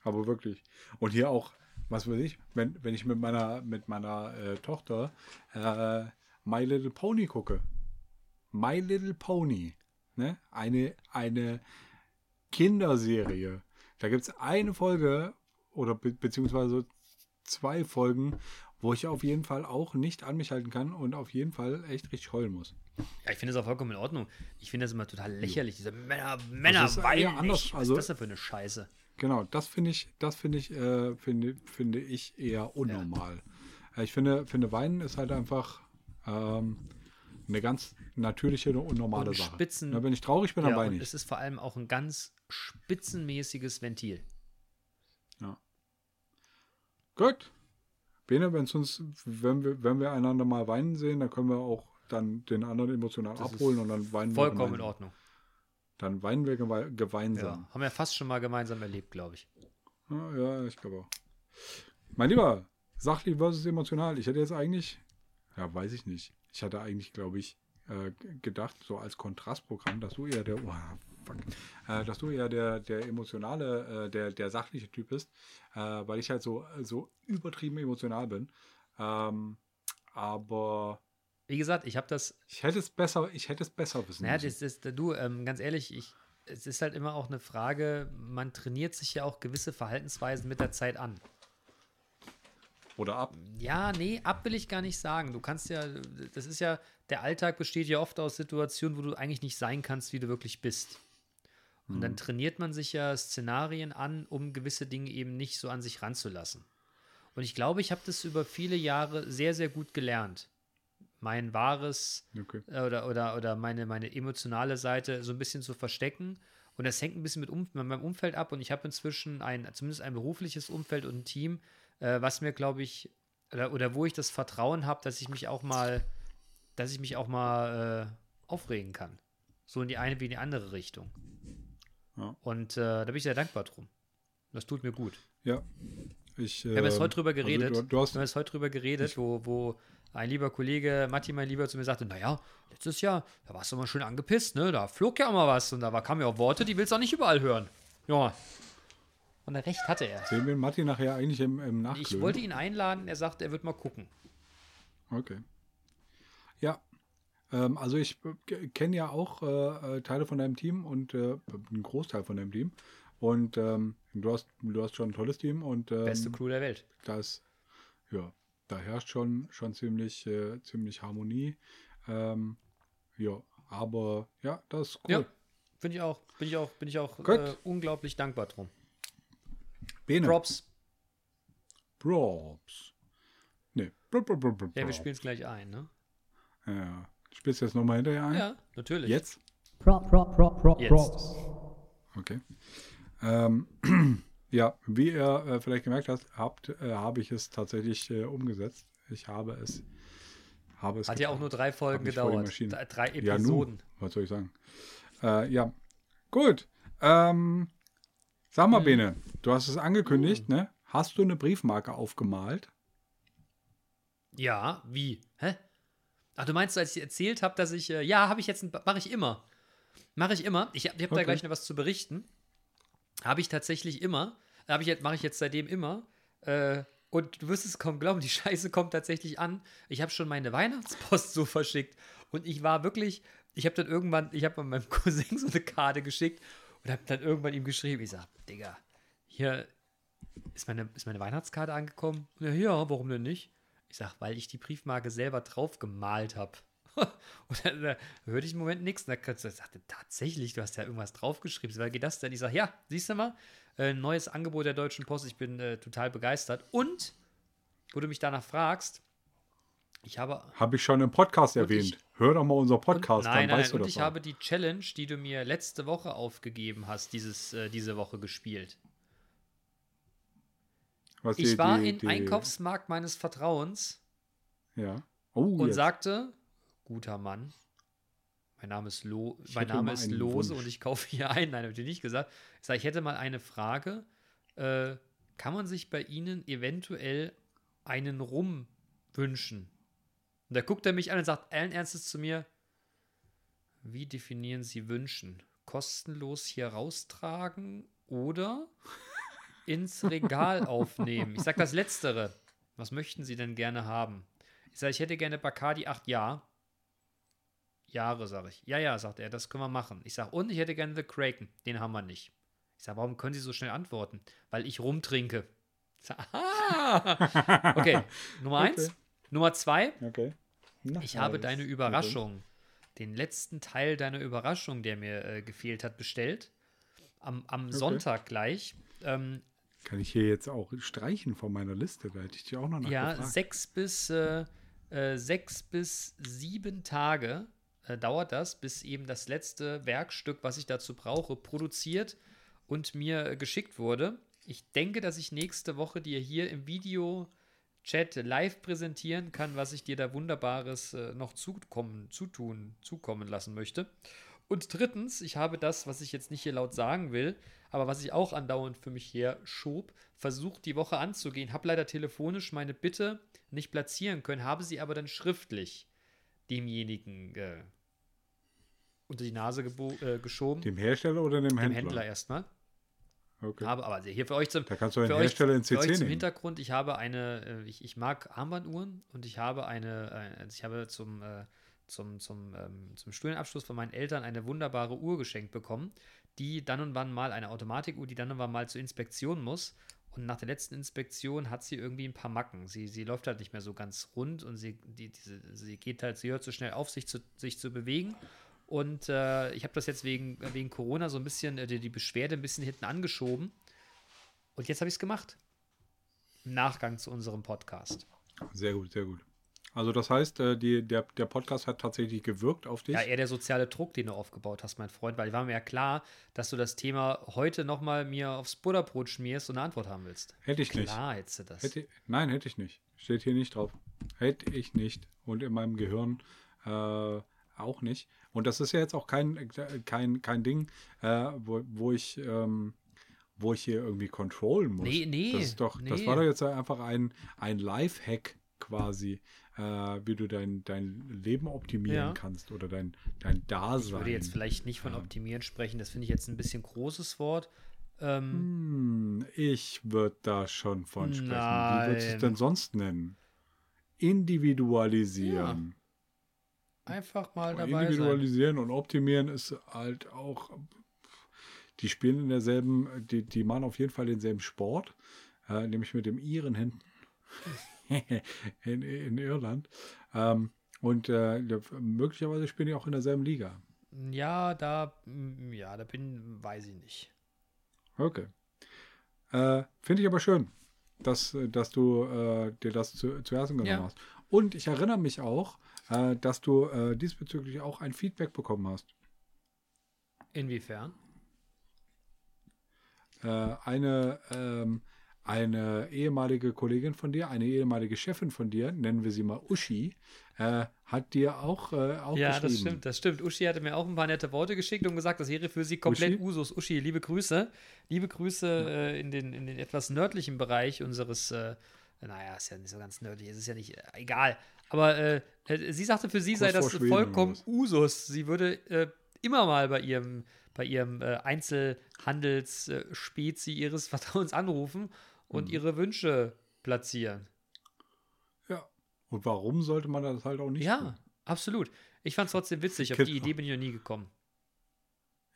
Aber wirklich. Und hier auch, was weiß ich, wenn, wenn ich mit meiner, mit meiner äh, Tochter äh, My Little Pony gucke. My Little Pony. Ne? Eine, eine Kinderserie. Da gibt es eine Folge, oder be- beziehungsweise so zwei Folgen, wo ich auf jeden Fall auch nicht an mich halten kann und auf jeden Fall echt richtig heulen muss. Ja, ich finde das auch vollkommen in Ordnung. Ich finde das immer total lächerlich. Diese Männer, Männer weinen nicht. Was ist das denn für eine Scheiße? Genau, das finde ich, das finde ich, äh, finde, finde ich eher unnormal. Ja. Ich finde, finde, Weinen ist halt einfach ähm, eine ganz natürliche und normale und Sache. Spitzen, Na, wenn ich traurig bin, ja, dann weine ich. Es ist vor allem auch ein ganz spitzenmäßiges Ventil. Ja. Gut. Bene, wenn's uns, wenn wir, wenn wir einander mal weinen sehen, dann können wir auch dann den anderen emotional das abholen und dann weinen vollkommen wir. Vollkommen in Ordnung. Dann weinen wir gewe- gemeinsam. Ja, haben wir fast schon mal gemeinsam erlebt, glaube ich. Ja, ja, ich glaube auch. Mein Lieber, sachlich versus emotional. Ich hätte jetzt eigentlich, ja, weiß ich nicht. Ich hatte eigentlich, glaube ich, äh, gedacht, so als Kontrastprogramm, dass du eher der, oh, fuck, äh, dass du eher der, der emotionale, äh, der, der sachliche Typ bist, äh, weil ich halt so, so übertrieben emotional bin. Ähm, aber wie gesagt, ich habe das. Ich hätte es besser, ich hätte es besser wissen naja, müssen. Das, das, du, ähm, ganz ehrlich, ich, es ist halt immer auch eine Frage. Man trainiert sich ja auch gewisse Verhaltensweisen mit der Zeit an. Oder ab? Ja, nee, ab will ich gar nicht sagen. Du kannst ja, das ist ja, der Alltag besteht ja oft aus Situationen, wo du eigentlich nicht sein kannst, wie du wirklich bist. Und mhm. dann trainiert man sich ja Szenarien an, um gewisse Dinge eben nicht so an sich ranzulassen. Und ich glaube, ich habe das über viele Jahre sehr, sehr gut gelernt. Mein wahres okay. oder, oder, oder meine, meine emotionale Seite so ein bisschen zu verstecken. Und das hängt ein bisschen mit, um, mit meinem Umfeld ab. Und ich habe inzwischen ein, zumindest ein berufliches Umfeld und ein Team, was mir, glaube ich, oder, oder wo ich das Vertrauen habe, dass ich mich auch mal, dass ich mich auch mal äh, aufregen kann. So in die eine wie in die andere Richtung. Ja. Und äh, da bin ich sehr dankbar drum. Das tut mir gut. Ja. Ich, wir haben jetzt äh, heute drüber geredet, also du, du hast, wir haben jetzt heute drüber geredet, wo, wo ein lieber Kollege, Matti, mein Lieber, zu mir sagte, naja, letztes Jahr, da warst du mal schön angepisst, ne? Da flog ja auch mal was und da war, kamen ja auch Worte, die willst du auch nicht überall hören. Ja. Und recht hatte er. Sehen wir Matti nachher eigentlich im, im Nachklön? Ich wollte ihn einladen, er sagt, er wird mal gucken. Okay. Ja, ähm, also ich äh, kenne ja auch äh, Teile von deinem Team und äh, einen Großteil von deinem Team. Und ähm, du, hast, du hast schon ein tolles Team. Und, ähm, beste Crew der Welt. Das, ja, da herrscht schon, schon ziemlich, äh, ziemlich Harmonie. Ähm, ja, aber ja, das ist cool. Ja, finde ich auch. Bin ich auch, bin ich auch äh, unglaublich dankbar drum. Bene. Props. Props. Nee. Bro, bro, bro, bro, ja, wir spielen es gleich ein, ne? Ja. Spielst du jetzt nochmal hinterher ein? Ja, natürlich. Jetzt? Prop, prop, prop, prop, props. Okay. Ähm, Ja, wie ihr äh, vielleicht gemerkt habt, habt äh, habe ich es tatsächlich äh, umgesetzt. Ich habe es. Habe es Hat getan. Ja auch nur drei Folgen gedauert. Drei Episoden. Ja, was soll ich sagen? Äh, ja, gut. Ähm, sag mal, hm. Bene, du hast es angekündigt, hm. ne? Hast du eine Briefmarke aufgemalt? Ja, wie? Hä? Ach, du meinst, als ich erzählt habe, dass ich, äh, ja, habe ich jetzt, mache ich immer. Mache ich immer. Ich, ich habe okay. da gleich noch was zu berichten. Habe ich tatsächlich immer. Habe ich jetzt, mache ich jetzt seitdem immer. Äh, und du wirst es kaum glauben, die Scheiße kommt tatsächlich an. Ich habe schon meine Weihnachtspost so verschickt. Und ich war wirklich, ich habe dann irgendwann, ich habe meinem Cousin so eine Karte geschickt und habe dann irgendwann ihm geschrieben. Ich sage, Digga, hier ist meine, ist meine Weihnachtskarte angekommen. Ja, ja, warum denn nicht? Ich sag, weil ich die Briefmarke selber drauf gemalt habe. Und dann da hörte ich im Moment nichts. Und dann kannst du, ich sagte, tatsächlich, du hast ja irgendwas draufgeschrieben. Weil geht das denn? Ich sag, ja, siehst du mal, äh, neues Angebot der Deutschen Post. Ich bin äh, total begeistert. Und, wo du mich danach fragst, ich habe... Habe ich schon im Podcast erwähnt. Ich, Hör doch mal unser Podcast, und, nein, dann nein, weißt nein, du und das ich auch. Habe die Challenge, die du mir letzte Woche aufgegeben hast, dieses, äh, diese Woche gespielt. Was ich die, war die, im die... Einkaufsmarkt meines Vertrauens ja. oh, und jetzt. sagte, guter Mann, mein Name ist, Lo- mein Name ist Lose Wunsch. Und ich kaufe hier ein. Nein, habe ich dir nicht gesagt. Ich sage, ich hätte mal eine Frage. Äh, kann man sich bei Ihnen eventuell einen Rum wünschen? Und da guckt er mich an und sagt allen Ernstes zu mir, wie definieren Sie Wünschen? Kostenlos hier raustragen oder... ins Regal aufnehmen. Ich sag das Letztere. Was möchten Sie denn gerne haben? Ich sage, ich hätte gerne Bacardi acht Jahre. Jahre, sage ich. Ja, ja, sagt er, das können wir machen. Ich sage, und ich hätte gerne The Kraken. Den haben wir nicht. Ich sage, warum können Sie so schnell antworten? Weil ich rumtrinke. Ich sag, aha! Okay, Nummer okay. eins. Nummer zwei. Okay. Nach ich eins. habe deine Überraschung, okay. den letzten Teil deiner Überraschung, der mir äh, gefehlt hat, bestellt. Am, am okay. Sonntag gleich. Ähm, Kann ich hier jetzt auch streichen von meiner Liste? Da hätte ich dich auch noch nachgefragt. Ja, sechs bis, äh, äh, sechs bis sieben Tage äh, dauert das, bis eben das letzte Werkstück, was ich dazu brauche, produziert und mir äh, geschickt wurde. Ich denke, dass ich nächste Woche dir hier im Video-Chat live präsentieren kann, was ich dir da Wunderbares äh, noch zukommen, zutun, zukommen lassen möchte. Und drittens, ich habe das, was ich jetzt nicht hier laut sagen will, aber was ich auch andauernd für mich her schob, versucht die Woche anzugehen, habe leider telefonisch meine Bitte nicht platzieren können, habe sie aber dann schriftlich demjenigen äh, unter die Nase gebo- äh, geschoben. Dem Hersteller oder dem, dem Händler? Dem Händler erstmal. Okay. Habe, aber hier für euch zum, da kannst du den Hersteller in C C nehmen. Zum Hintergrund, ich habe eine, ich, ich mag Armbanduhren und ich habe eine, ich habe zum äh, zum, zum, ähm, zum Studienabschluss von meinen Eltern eine wunderbare Uhr geschenkt bekommen, die dann und wann mal, eine Automatikuhr, die dann und wann mal zur Inspektion muss. Und nach der letzten Inspektion hat sie irgendwie ein paar Macken. Sie, sie läuft halt nicht mehr so ganz rund und sie, die, diese, sie geht halt, sie hört so schnell auf, sich zu, sich zu bewegen. Und äh, ich habe das jetzt wegen, wegen Corona so ein bisschen, äh, die Beschwerde ein bisschen hinten angeschoben. Und jetzt habe ich es gemacht. Im Nachgang zu unserem Podcast. Sehr gut, sehr gut. Also das heißt, die, der, der Podcast hat tatsächlich gewirkt auf dich? Ja, eher der soziale Druck, den du aufgebaut hast, mein Freund, weil war mir ja klar, dass du das Thema heute nochmal mir aufs Butterbrot schmierst und eine Antwort haben willst. Hätte ich klar, nicht. Klar hättest du das. Hätte, nein, hätte ich nicht. Steht hier nicht drauf. Hätte ich nicht. Und in meinem Gehirn äh, auch nicht. Und das ist ja jetzt auch kein, kein, kein Ding, äh, wo, wo ich... Ähm, wo ich hier irgendwie kontrollen muss. Nee, nee. Das, ist doch, nee. das war doch jetzt einfach ein, ein Lifehack quasi, äh, wie du dein, dein Leben optimieren ja. kannst oder dein, dein Dasein. Ich würde jetzt vielleicht nicht von optimieren sprechen, das finde ich jetzt ein bisschen großes Wort. Ähm, hm, ich würde da schon von sprechen. Nein. Wie würdest du es denn sonst nennen? Individualisieren. Ja. Einfach mal dabei sein. Individualisieren und optimieren ist halt auch, die spielen in derselben, die, die machen auf jeden Fall denselben Sport, äh, nämlich mit dem Iren hinten. In, in Irland. Ähm, und äh, möglicherweise spielen die auch in derselben Liga. Ja, da ja, da bin weiß ich nicht. Okay. Äh, finde ich aber schön, dass, dass du äh, dir das zu, zu Herzen genommen ja. hast. Und ich erinnere mich auch, äh, dass du äh, diesbezüglich auch ein Feedback bekommen hast. Inwiefern? äh, eine, ähm, eine ehemalige Kollegin von dir, eine ehemalige Chefin von dir, nennen wir sie mal Uschi, äh, hat dir auch, äh, auch ja, geschrieben. Ja, das stimmt, das stimmt. Uschi hatte mir auch ein paar nette Worte geschickt und gesagt, das wäre für sie komplett Uschi? Usus. Uschi, liebe Grüße. Liebe Grüße ja. äh, in, den, in den etwas nördlichen Bereich unseres, äh, naja, ist ja nicht so ganz nördlich, es ist ja nicht, äh, egal. Aber äh, sie sagte, für sie Kurz sei das Schweden vollkommen Usus. Sie würde äh, immer mal bei ihrem, bei ihrem äh, Einzelhandelsspezi ihres Vertrauens anrufen und ihre Wünsche platzieren. Ja, und warum sollte man das halt auch nicht ja, tun? Absolut. Ich fand es trotzdem witzig. Auf die Idee bin ich noch nie gekommen.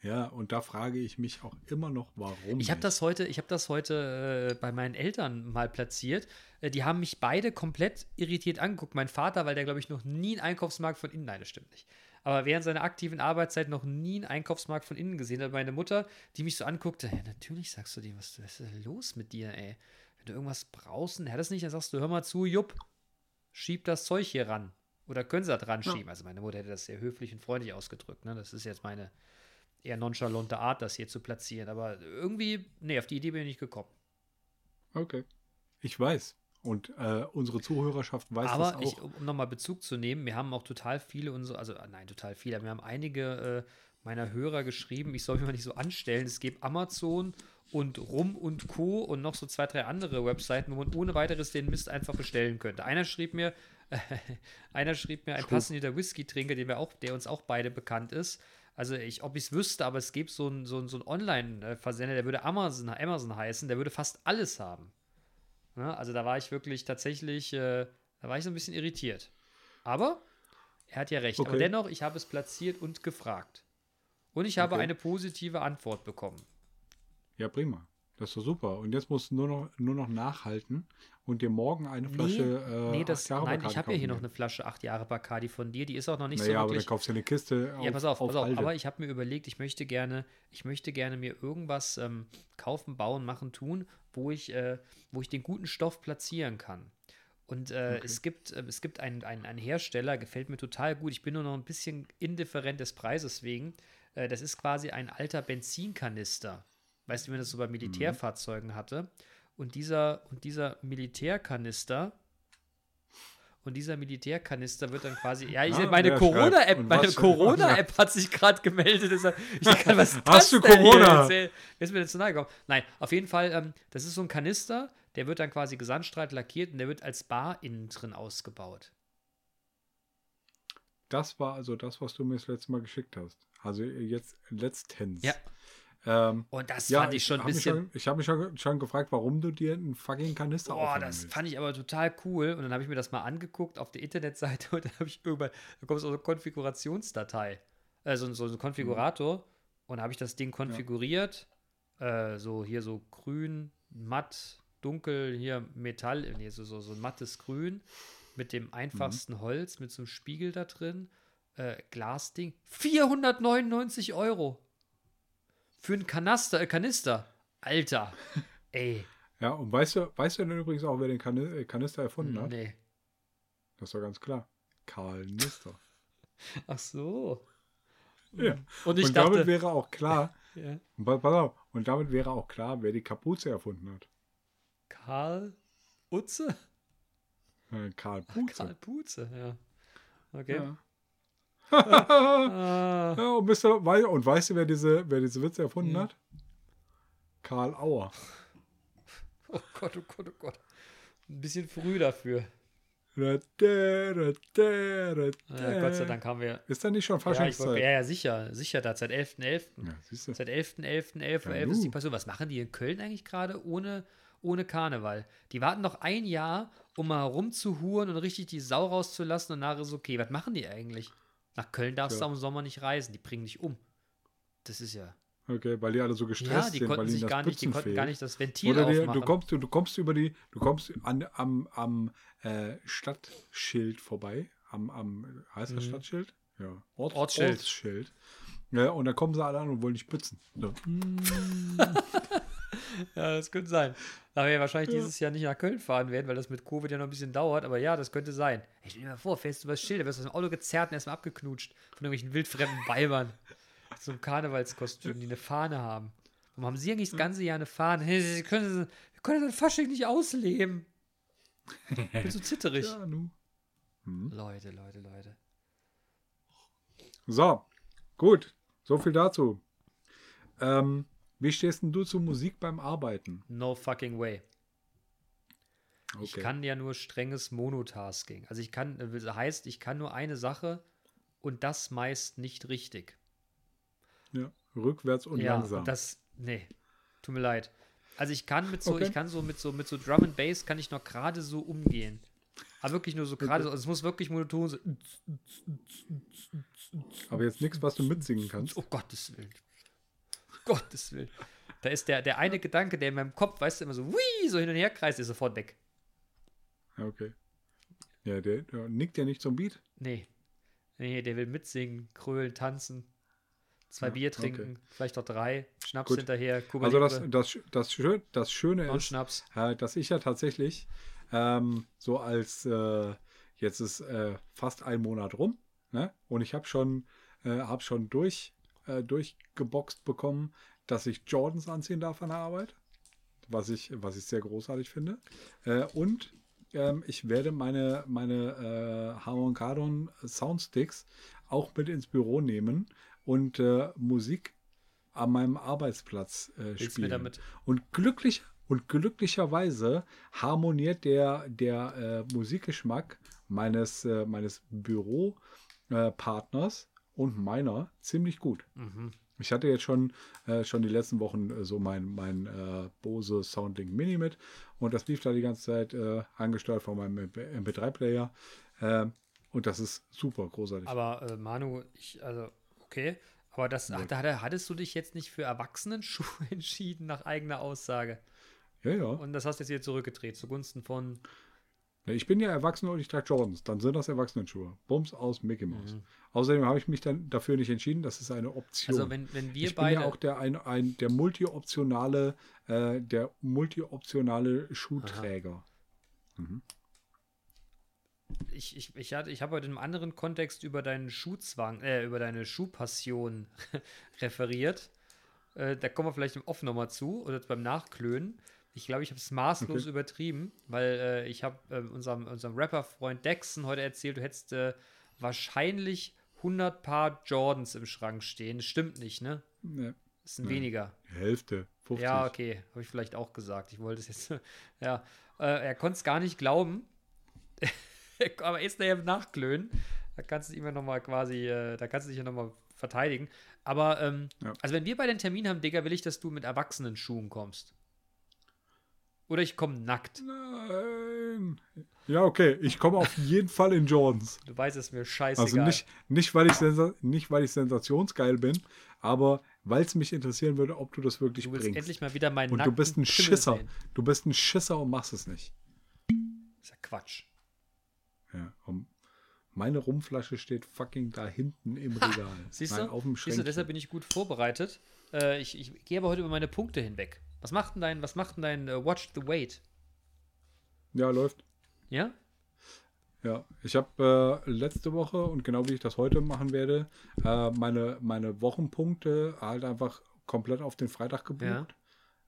Ja, und da frage ich mich auch immer noch, warum. Ich habe das heute, ich hab das heute äh, bei meinen Eltern mal platziert. Äh, die haben mich beide komplett irritiert angeguckt. Mein Vater, weil der, glaube ich, noch nie einen Einkaufsmarkt von innen, nein, das stimmt nicht, aber während seiner aktiven Arbeitszeit noch nie einen Einkaufsmarkt von innen gesehen hat. Meine Mutter, die mich so anguckte, ja, natürlich sagst du dir, was, was ist denn los mit dir, ey? Wenn du irgendwas brauchst, dann hör das nicht, dann sagst du, hör mal zu, Jupp, schieb das Zeug hier ran. Oder können sie da dran ja. schieben? Also meine Mutter hätte das sehr höflich und freundlich ausgedrückt. Ne? Das ist jetzt meine eher nonchalante Art, das hier zu platzieren. Aber irgendwie, nee, auf die Idee bin ich nicht gekommen. Okay, ich weiß. Und äh, unsere Zuhörerschaft weiß aber das auch. Aber um nochmal Bezug zu nehmen, wir haben auch total viele, unsere, also nein, total viele, wir haben einige äh, meiner Hörer geschrieben, ich soll mich mal nicht so anstellen, es gibt Amazon und Rum und Co. und noch so zwei, drei andere Webseiten, wo man ohne weiteres den Mist einfach bestellen könnte. Einer schrieb mir, äh, einer schrieb mir, ein passender Whisky-Trinker, den wir auch, der uns auch beide bekannt ist. Also ich, ob ich es wüsste, aber es gäbe so einen so so ein Online-Versender, der würde Amazon, Amazon heißen, der würde fast alles haben. Also da war ich wirklich tatsächlich, äh, da war ich so ein bisschen irritiert. Aber er hat ja recht. Okay. Aber dennoch, ich habe es platziert und gefragt. Und ich habe okay. eine positive Antwort bekommen. Ja, prima. Das ist doch super. Und jetzt musst du nur noch, nur noch nachhalten und dir morgen eine Flasche nee, äh, nee, das, acht Jahre Bacardi kaufen. Nein, ich habe ja hier noch eine Flasche acht Jahre Bacardi von dir. Die ist auch noch nicht naja, so wirklich. Ja, aber dann kaufst du eine Kiste auf, ja, pass auf, pass auf. Aber ich habe mir überlegt, ich möchte gerne, ich möchte gerne mir irgendwas ähm, kaufen, bauen, machen, tun, wo ich, äh, wo ich den guten Stoff platzieren kann. Und äh, okay. es gibt, äh, es gibt einen, einen, einen Hersteller, gefällt mir total gut. Ich bin nur noch ein bisschen indifferent des Preises wegen. Äh, das ist quasi ein alter Benzinkanister. Weißt du, wie man das so bei Militärfahrzeugen hatte. Und dieser, und dieser Militärkanister, und dieser Militärkanister wird dann quasi, ja, ich, meine Corona-App, meine Corona-App hat sich gerade gemeldet. Ich kann, was ist das Hast du denn Corona? Wer ist mir denn zu nahe gekommen? Nein, auf jeden Fall, ähm, das ist so ein Kanister, der wird dann quasi Gesandtstreit lackiert und der wird als Bar innen drin ausgebaut. Das war also das, was du mir das letzte Mal geschickt hast. Also jetzt letztens. Ja. Ähm, und das ja, fand ich schon ein bisschen. Schon, ich habe mich schon, schon gefragt, warum du dir einen fucking Kanister aufhängst. Boah, das willst. Fand ich aber total cool. Und dann habe ich mir das mal angeguckt auf der Internetseite und dann habe ich irgendwann, da kommt so eine Konfigurationsdatei, also so ein Konfigurator. Mhm. Und dann habe ich das Ding konfiguriert. Ja. Äh, so hier so grün, matt, dunkel, hier Metall, nee, so, so, so ein mattes Grün mit dem einfachsten mhm. Holz, mit so einem Spiegel da drin. Äh, Glasding. vierhundertneunundneunzig Euro. Für einen Kanister, äh, Kanister. Alter. Ey. Ja, und weißt du, weißt du denn übrigens auch, wer den Kani- Kanister erfunden hat? Nee. Das ist doch ganz klar. Karl Nister. Ach so. Ja. Und, ich und dachte, damit wäre auch klar, ja. pass auf, und damit wäre auch klar, wer die Kapuze erfunden hat. Karl Utze? Nein, Karl Puze. Karl Puze, ja. Okay. Ja. ah. ja, und, Mister We- und weißt du, wer diese, wer diese Witze erfunden hm. hat? Karl Auer. Oh Gott, oh Gott, oh Gott. Ein bisschen früh dafür. Ja, Gott sei Dank haben wir... Ist da nicht schon Faschingszeit? Ja, wollte, ja, ja, sicher. Sicher, da seit elfter elfter Ja, siehst du. Seit elfter elfter elf Uhr elf ist die Person. Was machen die in Köln eigentlich gerade ohne, ohne Karneval? Die warten noch ein Jahr, um mal rumzuhuren und richtig die Sau rauszulassen und nachher ist okay. Was machen die eigentlich? Nach Köln darfst ja. du auch im Sommer nicht reisen, die bringen dich um. Das ist ja... Okay, weil die alle so gestresst ja, die sind, konnten weil sich ihnen das gar nicht, die konnten fehlt. Gar nicht das Ventil Oder die, aufmachen. Du kommst, du, du kommst über die, du kommst an, am, am äh, Stadtschild vorbei, am, am heißt das mhm. Stadtschild? Ja. Ort, Ortsschild. Ortsschild. Ja, und dann kommen sie alle an und wollen dich bützen. So. Ja, das könnte sein. Da wir ja wahrscheinlich ja. dieses Jahr nicht nach Köln fahren werden, weil das mit Covid ja noch ein bisschen dauert, aber ja, das könnte sein. Ich stell dir mal vor, fährst du über das Schild, da wirst du aus dem Auto gezerrt und erstmal abgeknutscht von irgendwelchen wildfremden Weibern. So einem Karnevalskostüm, die eine Fahne haben. Warum haben sie eigentlich das ganze Jahr eine Fahne? Hey, sie können, wir können den Fasching nicht ausleben. Ich bin so zitterig. Ja, nu. Hm. Leute, Leute, Leute. So, gut. So viel dazu. Ähm, wie stehst denn du zu Musik beim Arbeiten? No fucking way. Okay. Ich kann ja nur strenges Monotasking. Also ich kann, das heißt, ich kann nur eine Sache und das meist nicht richtig. Ja, rückwärts und ja, langsam. Das, nee, tut mir leid. Also ich kann mit so, okay. ich kann so mit so mit so Drum and Bass kann ich noch gerade so umgehen. Aber wirklich nur so gerade so. Also es muss wirklich monoton sein. Aber jetzt nichts, was du mitsingen kannst. Oh Gottes Willen. Gottes Willen. Da ist der, der eine Gedanke, der in meinem Kopf, weißt du, immer so, wii, so hin und her kreist, ist sofort weg. Okay. Ja, der, der nickt ja nicht zum Beat. Nee. Nee, der will mitsingen, krölen, tanzen, zwei ja, Bier trinken, okay. vielleicht auch drei, Schnaps Gut. hinterher, Kuba Libre. Also das, das, das, das Schöne und ist, Schnaps. Dass ich ja tatsächlich ähm, so als, äh, jetzt ist äh, fast ein Monat rum, ne? Und ich habe schon, äh, hab schon durch, äh, durchgeboxt bekommen, dass ich Jordans anziehen darf an der Arbeit, was ich, was ich sehr großartig finde. Äh, und ähm, ich werde meine, meine äh, Harman Kardon Soundsticks auch mit ins Büro nehmen und äh, Musik an meinem Arbeitsplatz äh, spielen. Damit? Und, glücklich, und glücklicherweise harmoniert der, der äh, Musikgeschmack meines, äh, meines Büropartners äh, und meiner ziemlich gut. Mhm. Ich hatte jetzt schon, äh, schon die letzten Wochen äh, so mein, mein äh, Bose Soundlink Mini mit und das lief da die ganze Zeit äh, angesteuert von meinem M P drei Player äh, und das ist super großartig. Aber äh, Manu, ich, also okay, aber das, ja. ach, da hattest du dich jetzt nicht für Erwachsenenschuhe entschieden nach eigener Aussage. Ja, ja. Und das hast du jetzt hier zurückgedreht zugunsten von... Ich bin ja erwachsen und ich trage Jordans. Dann sind das Erwachsenenschuhe. Bums aus Mickey Mouse. Mhm. Außerdem habe ich mich dann dafür nicht entschieden. Das ist eine Option. Also wenn, wenn wir ich beide... Ich bin ja auch der, ein, ein, der multioptionale äh, der multioptionale Schuhträger. Mhm. Ich, ich, ich, ich habe heute in einem anderen Kontext über deinen Schuhzwang, äh, über deine Schuhpassion referiert. Äh, da kommen wir vielleicht im Off nochmal zu oder beim Nachklönen. Ich glaube, ich habe es maßlos okay. übertrieben, weil äh, ich habe äh, unserem, unserem Rapper-Freund Dexon heute erzählt, du hättest äh, wahrscheinlich hundert Paar Jordans im Schrank stehen. Stimmt nicht, ne? Nee. Das sind nee. weniger. Die Hälfte, fünfzig. Ja, okay, habe ich vielleicht auch gesagt. Ich wollte es jetzt, ja. Äh, er konnte es gar nicht glauben, aber ist da ja im Nachklönen. Da kannst du dich immer noch mal quasi, äh, da kannst du dich ja noch mal verteidigen. Aber, ähm, ja. also wenn wir beide einen Termin haben, Digga, will ich, dass du mit Erwachsenenschuhen kommst. Oder ich komme nackt. Nein. Ja, okay. Ich komme auf jeden Fall in Jordans. Du weißt, es ist mir scheißegal. Also nicht, nicht, weil ich sensa- nicht, weil ich sensationsgeil bin, aber weil es mich interessieren würde, ob du das wirklich bringst. Du willst bringst. endlich mal wieder meinen nackten Und du bist ein Pimmel Schisser. Sehen. Du bist ein Schisser und machst es nicht. Ist ja Quatsch. Ja, und meine Rumflasche steht fucking da hinten im Regal. Ha, siehst Nein, du? Auf dem Schränkchen. Siehst du, deshalb bin ich gut vorbereitet. Äh, ich, ich gehe aber heute über meine Punkte hinweg. Was macht denn dein, was macht denn dein uh, Watch the Wait? Ja, läuft. Ja? Ja, ich habe äh, letzte Woche und genau wie ich das heute machen werde, äh, meine, meine Wochenpunkte halt einfach komplett auf den Freitag gebucht.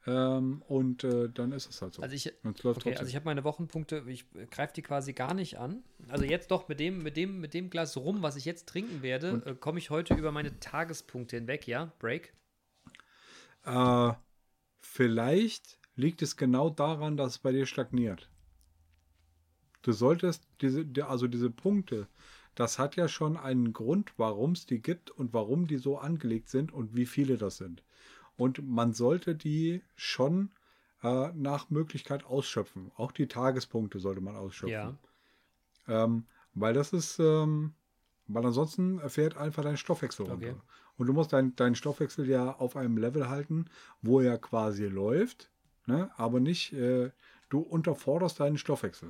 Ja. Ähm, und äh, dann ist es halt so. Also ich, okay, also ich habe meine Wochenpunkte, ich greife die quasi gar nicht an. Also jetzt doch mit dem, mit dem, mit dem Glas Rum, was ich jetzt trinken werde, äh, komme ich heute über meine Tagespunkte hinweg, ja? Break? Äh, Vielleicht liegt es genau daran, dass es bei dir stagniert. Du solltest, diese, also diese Punkte, das hat ja schon einen Grund, warum es die gibt und warum die so angelegt sind und wie viele das sind. Und man sollte die schon äh, nach Möglichkeit ausschöpfen. Auch die Tagespunkte sollte man ausschöpfen. Ja. Ähm, weil das ist, ähm, weil ansonsten fährt einfach dein Stoffwechsel runter. Okay. Und du musst deinen dein Stoffwechsel ja auf einem Level halten, wo er quasi läuft, ne? Aber nicht, äh, du unterforderst deinen Stoffwechsel.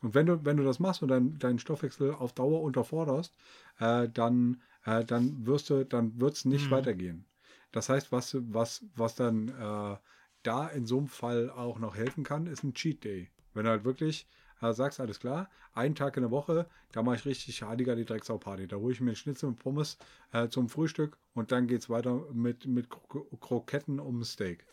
Und wenn du, wenn du das machst und dein, deinen Stoffwechsel auf Dauer unterforderst, äh, dann, äh, dann wirst du, dann wird es nicht mhm. weitergehen. Das heißt, was, was, was dann äh, da in so einem Fall auch noch helfen kann, ist ein Cheat Day. Wenn du halt wirklich äh, sagst, alles klar, einen Tag in der Woche, da mache ich richtig Hadiger die Drecksau-Party. Da hole ich mir einen Schnitzel mit Pommes äh, zum Frühstück und dann geht's weiter mit, mit Kro- Kroketten um Steak.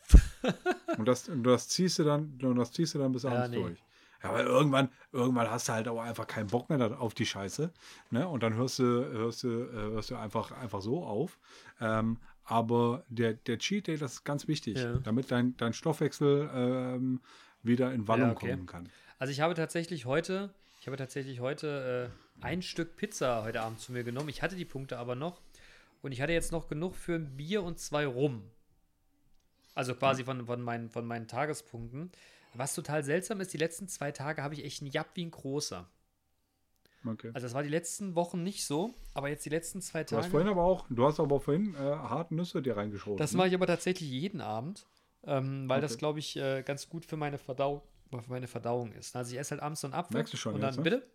und, das, und das ziehst du dann, und das ziehst du dann bis abends ja, nee. durch. Ja, aber irgendwann, irgendwann hast du halt auch einfach keinen Bock mehr auf die Scheiße. Ne? Und dann hörst du, hörst du, hörst du einfach, einfach so auf. Ähm, aber der, der Cheat Day, das ist ganz wichtig, ja. damit dein, dein Stoffwechsel ähm, wieder in Wallung ja, okay. kommen kann. Also ich habe tatsächlich heute, ich habe tatsächlich heute äh, ein Stück Pizza heute Abend zu mir genommen. Ich hatte die Punkte aber noch. Und ich hatte jetzt noch genug für ein Bier und zwei Rum. Also quasi von, von, meinen, von meinen Tagespunkten. Was total seltsam ist, die letzten zwei Tage habe ich echt einen Japp wie ein Großer. Okay. Also das war die letzten Wochen nicht so, aber jetzt die letzten zwei Tage. Du hast vorhin aber auch, du hast aber vorhin äh, harte Nüsse dir reingeschoben. Das ne? mache ich aber tatsächlich jeden Abend, ähm, weil okay. das, glaube ich, äh, ganz gut für meine, Verdau- für meine Verdauung ist. Also ich esse halt abends so einen Apfel. Merkst du schon und dann, jetzt, ne? bitte?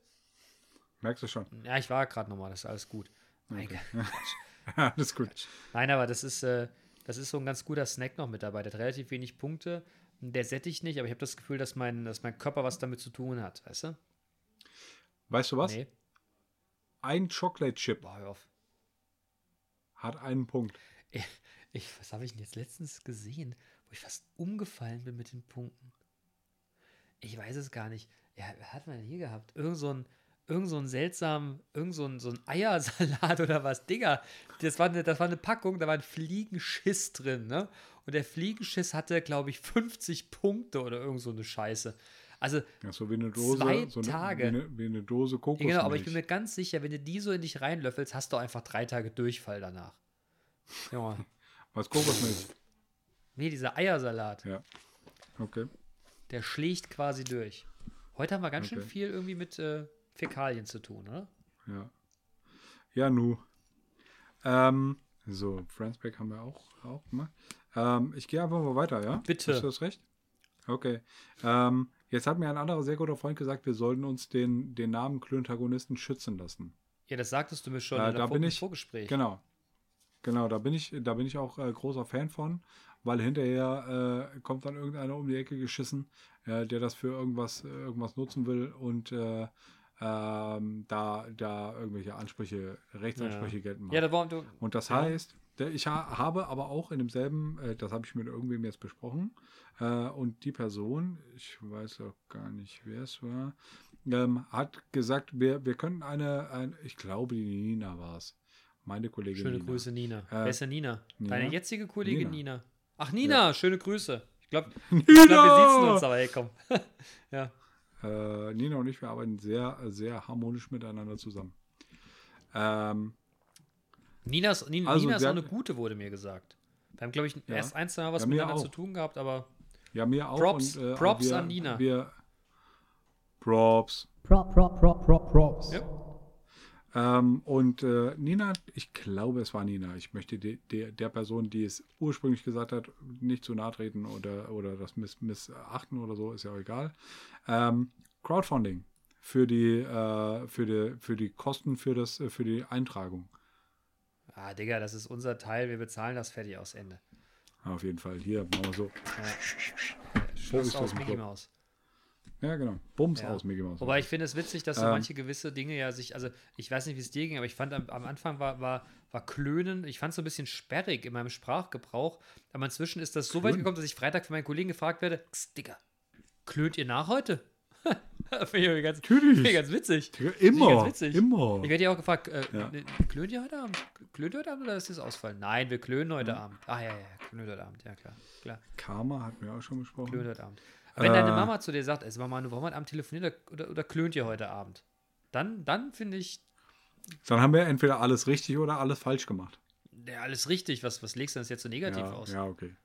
Merkst du schon. Ja, ich war gerade nochmal, das ist alles gut. Mein okay. Gott. Alles gut. Nein, aber das ist, äh, das ist so ein ganz guter Snack noch mit dabei. Der hat relativ wenig Punkte. Der sättigt nicht, aber ich habe das Gefühl, dass mein, dass mein Körper was damit zu tun hat, weißt du? Weißt du was? Nee. Ein Chocolate Chip Boah, hör auf. Hat einen Punkt. Ich, ich, was habe ich denn jetzt letztens gesehen, wo ich fast umgefallen bin mit den Punkten? Ich weiß es gar nicht. Ja, hat man denn hier gehabt? Irgend so ein, irgend so ein seltsamen, irgend so ein, so ein Eiersalat oder was? Digga, das war, eine, das war eine Packung, da war ein Fliegenschiss drin, ne? Und der Fliegenschiss hatte, glaube ich, fünfzig Punkte oder irgend so eine Scheiße. Also ja, so wie eine Dose, zwei so eine, Tage. Wie eine, wie eine Dose Kokosmilch. Ja, genau, aber ich bin mir ganz sicher, wenn du die so in dich reinlöffelst, hast du einfach drei Tage Durchfall danach. Junge. Was Kokosmilch? Nee, dieser Eiersalat. Ja, okay. Der schlägt quasi durch. Heute haben wir ganz okay. schön viel irgendwie mit äh, Fäkalien zu tun, oder? Ja. Ja, nu. Ähm, so, Friends Back haben wir auch, auch gemacht. Ähm, ich gehe einfach mal weiter, ja? Bitte. Hast du das recht? Okay. Ähm, jetzt hat mir ein anderer sehr guter Freund gesagt, wir sollten uns den, den Namen Klöntagonisten schützen lassen. Ja, das sagtest du mir schon äh, in da bin Vor- ich, im Vorgespräch. Genau. Genau, da bin ich, da bin ich auch äh, großer Fan von, weil hinterher äh, kommt dann irgendeiner um die Ecke geschissen, äh, der das für irgendwas, irgendwas nutzen will und äh, ähm, da, da irgendwelche Ansprüche, Rechtsansprüche ja. geltend macht. Ja, da war, du, und das ja. heißt, ich ha- habe aber auch in demselben, äh, das habe ich mit irgendwem jetzt besprochen, äh, und die Person, ich weiß auch gar nicht, wer es war, ähm, hat gesagt, wir, wir könnten eine, ein, ich glaube, die Nina war es, meine Kollegin Schöne Nina. Grüße, Nina. Äh, wer ist denn Nina? Nina? Deine jetzige Kollegin Nina. Nina. Ach, Nina, ja. schöne Grüße. Ich glaube, glaub, wir sitzen uns, aber hey, komm. ja. äh, Nina und ich, wir arbeiten sehr, sehr harmonisch miteinander zusammen. Ähm, Nina ist, Nina also, ist auch eine gute, wurde mir gesagt. Wir haben, glaube ich, ja. erst ein, zwei Mal was ja, miteinander auch. zu tun gehabt, aber ja, mir auch. Props, und, äh, Props wir, an Nina. Wir Props. Prop, prop, prop, prop, props. Ja. Ähm, und äh, Nina, ich glaube, es war Nina. Ich möchte de, de, der Person, die es ursprünglich gesagt hat, nicht zu nahe treten oder, oder das miss, missachten oder so, ist ja auch egal. Ähm, Crowdfunding für die, äh, für die, für die Kosten für, das, für die Eintragung. Ah, Digga, das ist unser Teil, wir bezahlen das fertig aus Ende. Auf jeden Fall, hier, machen wir so. Ja. Schluss aus Mickey Mouse. Ja, genau, Bums ja. aus Mickey Mouse. Wobei ich finde es witzig, dass so ähm, manche gewisse Dinge ja sich, also ich weiß nicht, wie es dir ging, aber ich fand am, am Anfang war, war, war Klönen, ich fand es so ein bisschen sperrig in meinem Sprachgebrauch, aber inzwischen ist das so Klön. weit gekommen, dass ich Freitag von meinen Kollegen gefragt werde, Digga, klönt ihr nach heute? Finde ich ganz, find ich ganz witzig. Immer. Ich, ganz witzig. Immer. Ich werde ja auch gefragt, äh, ja. klönt ihr heute Abend? Klönt ihr heute Abend oder ist das Ausfall? Nein, wir klönen heute mhm. Abend. Ah ja, ja, klönt heute Abend, ja klar. klar. Karma hatten wir auch schon besprochen. Klönt heute Abend. Aber äh, wenn deine Mama zu dir sagt, ey, Mama, du warum heute Abend telefoniert oder, oder klönt ihr heute Abend? Dann, dann finde ich. Dann haben wir entweder alles richtig oder alles falsch gemacht. Ja, alles richtig. Was, was legst du denn jetzt so negativ ja, aus? Ja, okay.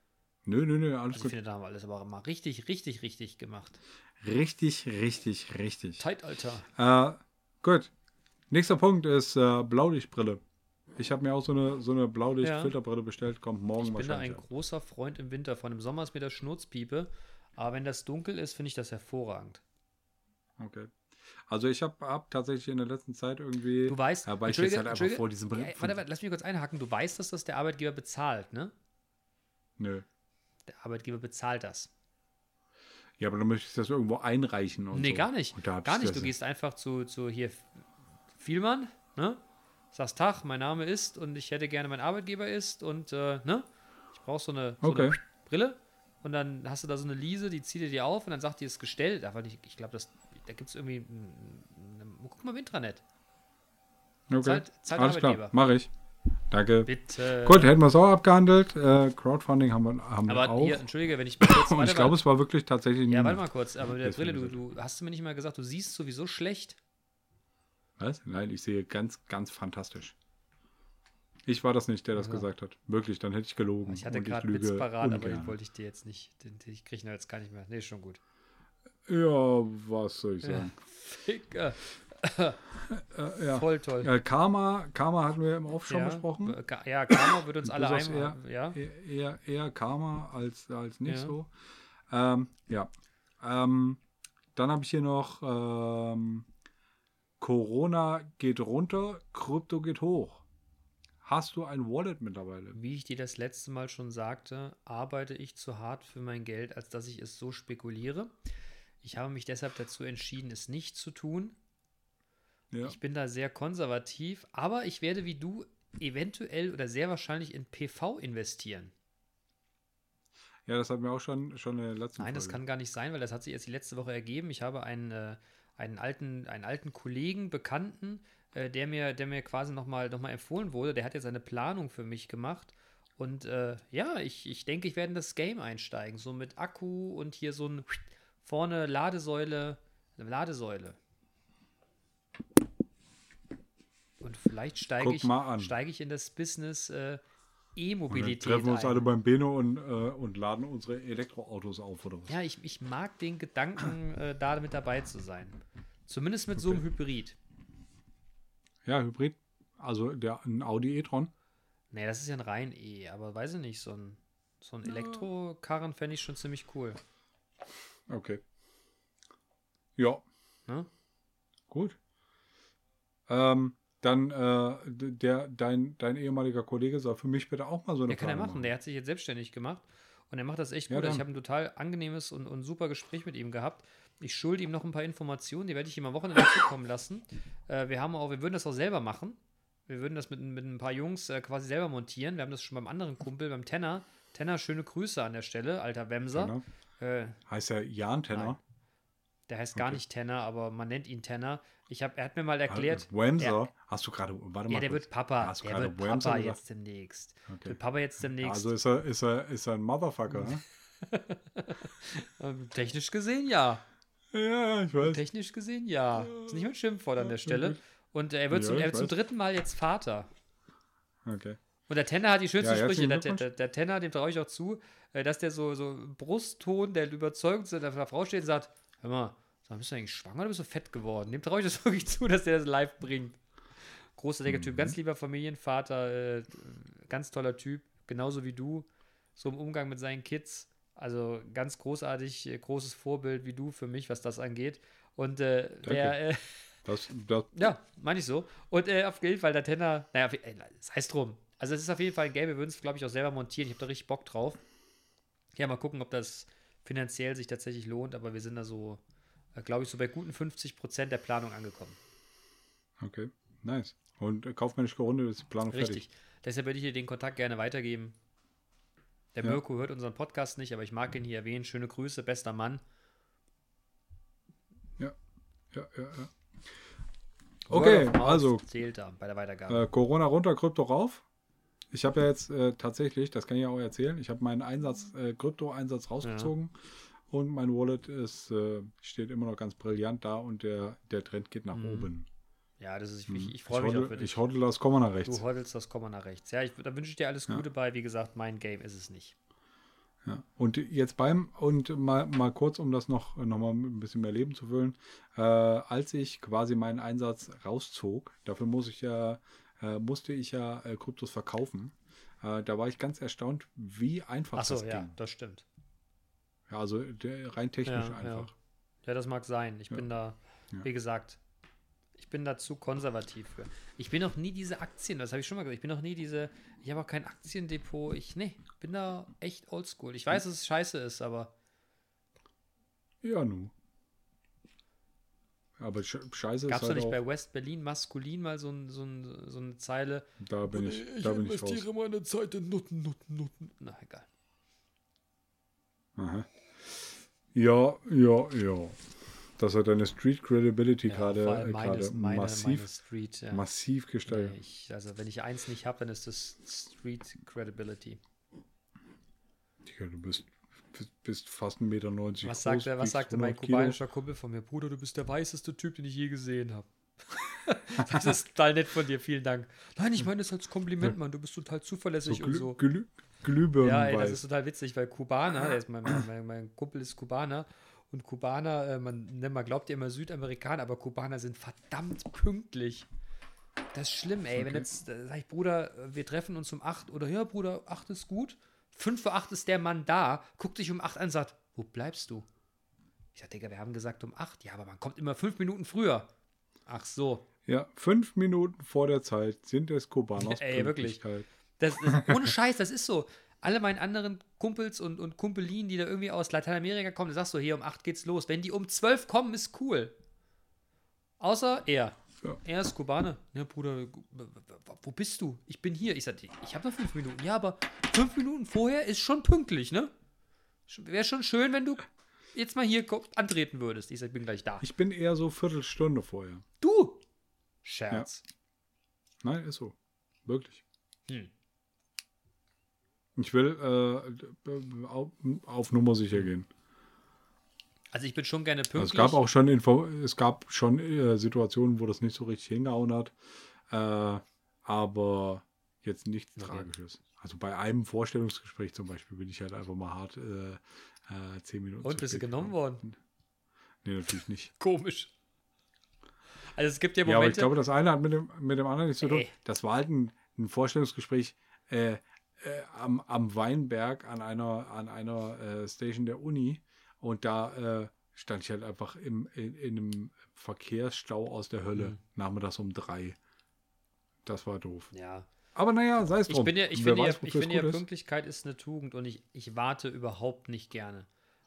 Nö, nö, nö, alles also ich gut. Ich finde, da haben wir alles aber mal richtig, richtig, richtig gemacht. Richtig, richtig, richtig. Zeitalter. Äh, gut. Nächster Punkt ist äh, Blaulichtbrille. Ich habe mir auch so eine, so eine Blaulichtfilterbrille ja. bestellt. Kommt morgen wahrscheinlich. Ich bin wahrscheinlich da ein an. großer Freund im Winter. Von dem Sommer ist mir das Schnurzpiepe. Aber wenn das dunkel ist, finde ich das hervorragend. Okay. Also ich habe hab tatsächlich in der letzten Zeit irgendwie... Du weißt... Aber ich jetzt halt einfach vor diesem Brille. Ja, warte, warte, lass mich kurz einhaken. Du weißt, dass das der Arbeitgeber bezahlt, ne? Nö. Der Arbeitgeber bezahlt das. Ja, aber du möchtest das irgendwo einreichen und nee, so. Gar nicht. Und da gar nicht. Du gehst einfach zu, zu hier Vielmann, ne? Sagst, Tag, mein Name ist und ich hätte gerne, mein Arbeitgeber ist und äh, ne? Ich brauche so, eine, so okay. eine Brille. Und dann hast du da so eine Liese, die zieht dir die auf und dann sagt die, es ist gestellt. Aber ich, ich glaube, da gibt es irgendwie. Guck mal im Intranet. Okay. Zeit, Zeit Alles Arbeitgeber. Klar, mach ich. Danke. Bitte. Gut, hätten wir es auch abgehandelt. Äh, Crowdfunding haben wir, haben aber wir auch. Hier, entschuldige, wenn ich mich jetzt ich glaube, es war wirklich tatsächlich... Ja, warte mal kurz. Aber mit der Brille, du, du hast du mir nicht mal gesagt, du siehst sowieso schlecht. Was? Nein, ich sehe ganz, ganz fantastisch. Ich war das nicht, der das also. gesagt hat. Wirklich, dann hätte ich gelogen. Ich hatte gerade Witz parat, aber den wollte ich dir jetzt nicht... Den, den, ich kriege ihn jetzt gar nicht mehr. Nee, schon gut. Ja, was soll ich sagen? Ja, Ficker. äh, ja. Voll toll. Ja, Karma, Karma hatten wir im Off schon ja. besprochen. Ja, Karma wird uns alle einmal. Eher, ja. eher, eher Karma als, als nicht ja. so. Ähm, ja. Ähm, dann habe ich hier noch ähm, Corona geht runter, Krypto geht hoch. Hast du ein Wallet mittlerweile? Wie ich dir das letzte Mal schon sagte, arbeite ich zu hart für mein Geld, als dass ich es so spekuliere. Ich habe mich deshalb dazu entschieden, es nicht zu tun. Ja. Ich bin da sehr konservativ, aber ich werde wie du eventuell oder sehr wahrscheinlich in P V investieren. Ja, das hatten wir auch schon, schon in der letzten Nein, Folge. Das kann gar nicht sein, weil das hat sich erst die letzte Woche ergeben. Ich habe einen, äh, einen, alten, einen alten Kollegen, Bekannten, äh, der, mir, der mir quasi nochmal noch mal empfohlen wurde. Der hat jetzt eine Planung für mich gemacht. Und äh, ja, ich, ich denke, ich werde in das Game einsteigen. So mit Akku und hier so ein vorne Ladesäule. Eine Ladesäule. Und vielleicht steige ich, steig ich in das Business äh, E-Mobilität ein. Treffen wir uns ein. alle beim Beno und, äh, und laden unsere Elektroautos auf oder was? Ja, ich, ich mag den Gedanken, äh, da mit dabei zu sein. Zumindest mit okay. so einem Hybrid. Ja, Hybrid. Also der, ein Audi e-tron. Nee, das ist ja ein rein E. Aber weiß ich nicht, so ein, so ein ja. Elektrokarren fände ich schon ziemlich cool. Okay. Ja. Ne? Gut. Ähm. Dann äh, der, dein, dein ehemaliger Kollege soll für mich bitte auch mal so eine ja, Planung kann er machen. machen. Der hat sich jetzt selbstständig gemacht und er macht das echt ja, gut. Dann. Ich habe ein total angenehmes und, und super Gespräch mit ihm gehabt. Ich schulde ihm noch ein paar Informationen, die werde ich ihm am Wochenende zukommen lassen. Äh, wir, haben auch, wir würden das auch selber machen. Wir würden das mit, mit ein paar Jungs äh, quasi selber montieren. Wir haben das schon beim anderen Kumpel, beim Tenner. Tenner, schöne Grüße an der Stelle, alter Wemser. Äh, heißt er Jan Tenner? Der heißt gar okay. nicht Tenner, aber man nennt ihn Tenner. Ich hab, er hat mir mal erklärt. Wemser? Hast du gerade, warte mal. Ja, der kurz. wird Papa. Hast du der wird Wemser Papa gesagt? jetzt demnächst. Okay. Wird Papa jetzt demnächst. Also ist er, ist er, ist er ein Motherfucker, ne? Technisch gesehen, ja. Ja, ich weiß. Technisch gesehen, ja. Ist nicht mit Schimpfwort an der Stelle. Und er wird, ja, zum, er wird zum dritten Mal jetzt Vater. Okay. Und der Tenner hat die schönsten ja, Sprüche. Der, der, der Tenner, dem traue ich auch zu, dass der so, so Brustton, der überzeugt ist, der von der Frau steht und sagt, hör mal, sag, bist du eigentlich schwanger oder bist du fett geworden? Dem traue ich das wirklich zu, dass der das live bringt. Großartiger mhm. Typ, ganz lieber Familienvater, äh, ganz toller Typ, genauso wie du, so im Umgang mit seinen Kids. Also ganz großartig, äh, großes Vorbild wie du für mich, was das angeht. Und äh, der, äh, das, das ja, meine ich so. Und äh, auf jeden Fall der Tenner, naja, es heißt drum. Also es ist auf jeden Fall ein Game, wir würden es, glaube ich, auch selber montieren. Ich habe da richtig Bock drauf. Ja, mal gucken, ob das finanziell sich tatsächlich lohnt, aber wir sind da so, glaube ich, so bei guten fünfzig Prozent der Planung angekommen. Okay, nice. Und äh, kaufmännisch gerundet ist die Planung fertig. Richtig. Deshalb würde ich dir den Kontakt gerne weitergeben. Der ja. Mirko hört unseren Podcast nicht, aber ich mag ihn hier erwähnen. Schöne Grüße, bester Mann. Ja, ja, ja, ja. Okay, also. Zählt da bei der Weitergabe. Äh, Corona runter, Krypto rauf. Ich habe ja jetzt äh, tatsächlich, das kann ich ja auch erzählen, ich habe meinen Einsatz, äh, Krypto-Einsatz rausgezogen ja. und mein Wallet ist, äh, steht immer noch ganz brillant da und der, der Trend geht nach mm. oben. Ja, das ist, ich, ich freue mich hodl, auch für dich. Ich hodl das Komma nach rechts. Du hodlst das Komma nach rechts. Ja, ich, da wünsche ich dir alles ja. Gute bei, wie gesagt, mein Game ist es nicht. Ja. Und jetzt beim, und mal, mal kurz, um das noch, noch mal ein bisschen mehr Leben zu füllen, äh, als ich quasi meinen Einsatz rauszog, dafür muss ich ja Äh, musste ich ja äh, Kryptos verkaufen. Äh, da war ich ganz erstaunt, wie einfach Ach so, das ja, ging. Das stimmt. Ja, also der, rein technisch ja, einfach. Ja. ja, das mag sein. Ich ja. bin da, ja. wie gesagt, ich bin da zu konservativ für. Ich bin noch nie diese Aktien, das habe ich schon mal gesagt, ich bin noch nie diese, ich habe auch kein Aktiendepot. Ich, nee, bin da echt oldschool. Ich weiß, dass es scheiße ist, aber Ja, nu. Aber scheiße. Gab's ist halt doch nicht auch bei West Berlin Maskulin mal so, ein, so, ein, so eine Zeile? Da bin ich, ich da bin ich raus. Ich investiere meine Zeit in Nutten, Nutten, Nutten. Na, egal. Aha. Ja, ja, ja. Das hat deine Street Credibility gerade ja, massiv, meine Street, ja. massiv gesteigert. Nee, ich, also wenn ich eins nicht habe, dann ist das Street Credibility. Digga, du bist bist fast eins Komma neunzig Meter Was sagt er, was sagte mein kubanischer Kumpel von mir? Bruder, du bist der weißeste Typ, den ich je gesehen habe. Das ist total nett von dir, vielen Dank. Nein, ich meine das als Kompliment, Mann. Du bist total zuverlässig so und glü- so. Glü- Glühbirnen. Ja, ey, das ist total witzig, weil Kubaner, ist mein, mein, mein Kumpel ist Kubaner und Kubaner, man, man glaubt ja immer Südamerikaner, aber Kubaner sind verdammt pünktlich. Das ist schlimm, ey. Okay. Wenn jetzt, sag ich, Bruder, wir treffen uns um acht oder ja, Bruder, acht ist gut. fünf vor acht ist der Mann da, guckt dich um acht an und sagt, wo bleibst du? Ich sag, Digga, wir haben gesagt um acht. Ja, aber man kommt immer fünf Minuten früher. Ach so. Ja, fünf Minuten vor der Zeit sind es Kubanos. Ey, wirklich. Das, das, ohne Scheiß, das ist so. Alle meine anderen Kumpels und, und Kumpelinen, die da irgendwie aus Lateinamerika kommen, da sagst du, hier um acht geht's los. Wenn die um zwölf kommen, ist cool. Außer er. Ja. Er ist Kubaner. Ja, Bruder, wo bist du? Ich bin hier. Ich sagte, ich habe noch fünf Minuten. Ja, aber fünf Minuten vorher ist schon pünktlich, ne? Wäre schon schön, wenn du jetzt mal hier antreten würdest. Ich sag, ich bin gleich da. Ich bin eher so Viertelstunde vorher. Du? Scherz. Ja. Nein, ist so. Wirklich. Hm. Ich will äh, auf, auf Nummer sicher gehen. Also ich bin schon gerne pünktlich. Also es gab auch schon, Info- es gab schon äh, Situationen, wo das nicht so richtig hingehauen hat, äh, aber jetzt nichts okay. Tragisches. Also bei einem Vorstellungsgespräch zum Beispiel bin ich halt einfach mal hart äh, äh, zehn Minuten. Und bist du genommen worden? Nee, natürlich nicht. Komisch. Also es gibt ja Momente. Ja, aber ich glaube, das eine hat mit dem, mit dem anderen nichts zu tun. Das war halt ein, ein Vorstellungsgespräch äh, äh, am, am Weinberg an einer, an einer äh, Station der Uni. Und da äh, stand ich halt einfach im, in, in einem Verkehrsstau aus der Hölle. Mhm. Nachmittags um drei. Das war doof. Ja. Aber naja, sei es drum. Ich, ja, ich finde, weiß, ja, ich finde ja, Pünktlichkeit ist eine Tugend und ich, ich warte überhaupt nicht gerne.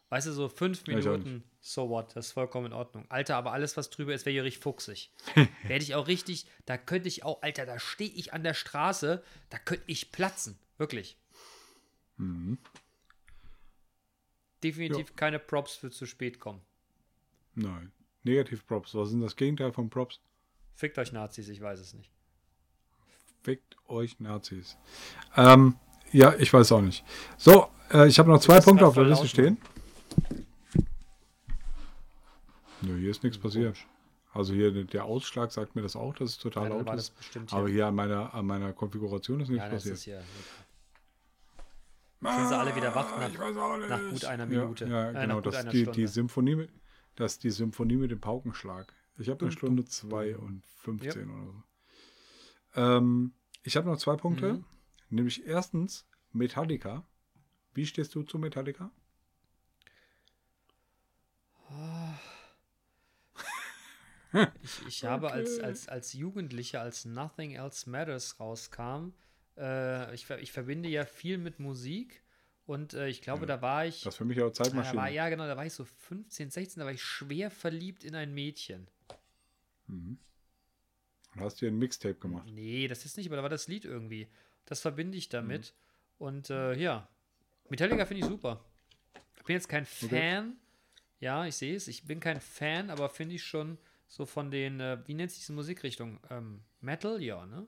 Weißt du, so fünf Minuten, so what, das ist vollkommen in Ordnung. Alter, aber alles, was drüber ist, wäre hier richtig fuchsig. Werde ich auch richtig, da könnte ich auch, Alter, da stehe ich an der Straße, da könnte ich platzen. Wirklich. Mhm. Definitiv ja. Keine Props für zu spät kommen. Nein. Negativ Props. Was ist denn das Gegenteil von Props? Fickt euch Nazis, ich weiß es nicht. Fickt euch Nazis. Ähm, ja, ich weiß auch nicht. So, äh, ich habe noch zwei Punkte auf der Liste stehen. Nö, hier ist nichts passiert. Also hier, der Ausschlag sagt mir das auch, dass es total laut ist. Aber hier an meiner, an meiner Konfiguration ist nichts ja, passiert. Ist hier. Sind sie alle wieder wach nach, nach gut einer Minute. Ja, ja genau, äh, das ist die, die Symphonie mit, das ist die Symphonie mit dem Paukenschlag. Ich habe eine Stunde zwei und fünfzehn yep. oder so. Ähm, ich habe noch zwei Punkte. Mhm. Nämlich erstens Metallica. Wie stehst du zu Metallica? Oh. ich ich okay. habe als, als, als Jugendlicher, als Nothing Else Matters rauskam, Ich, ich verbinde ja viel mit Musik und äh, ich glaube, ja, da war ich. Das für mich auch Zeitmaschine. War, ja, genau, da war ich so fünfzehn, sechzehn, da war ich schwer verliebt in ein Mädchen. Mhm. Und hast dir ein Mixtape gemacht? Nee, das ist nicht, aber da war das Lied irgendwie. Das verbinde ich damit. Mhm. Und äh, ja, Metallica finde ich super. Ich bin jetzt kein Fan. Okay. Ja, ich sehe es. Ich bin kein Fan, aber finde ich schon so von den, äh, wie nennt sich diese Musikrichtung? Ähm, Metal, ja, ne?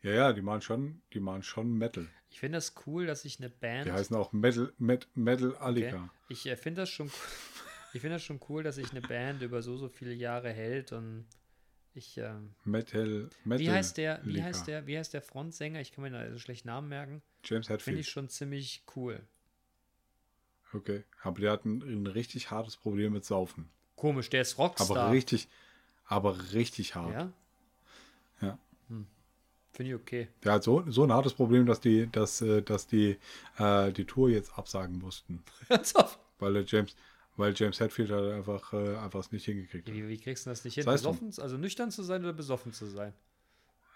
Ja, ja, die machen schon, die machen schon Metal. Ich finde das cool, dass ich eine Band... Die heißen auch Metal, Met, Metal-Alika. Okay. Ich äh, finde das, find das schon cool, dass sich eine Band über so, so viele Jahre hält und ich... Ähm, Metal, Metal. Wie heißt der, wie heißt der, wie heißt der Frontsänger? Ich kann mir da so schlecht Namen merken. James Hetfield. Finde ich schon ziemlich cool. Okay, aber der hat ein, ein richtig hartes Problem mit Saufen. Komisch, der ist Rockstar. Aber richtig, aber richtig hart. Ja? Ja. Hm. Finde ich okay. Der hat so, so ein hartes Problem, dass die, dass, dass die, äh, die Tour jetzt absagen mussten. weil, der James, weil James Hetfield halt einfach äh, einfach es nicht hingekriegt hat. Wie, wie kriegst du das nicht hin? Das besoffen, also nüchtern zu sein oder besoffen zu sein?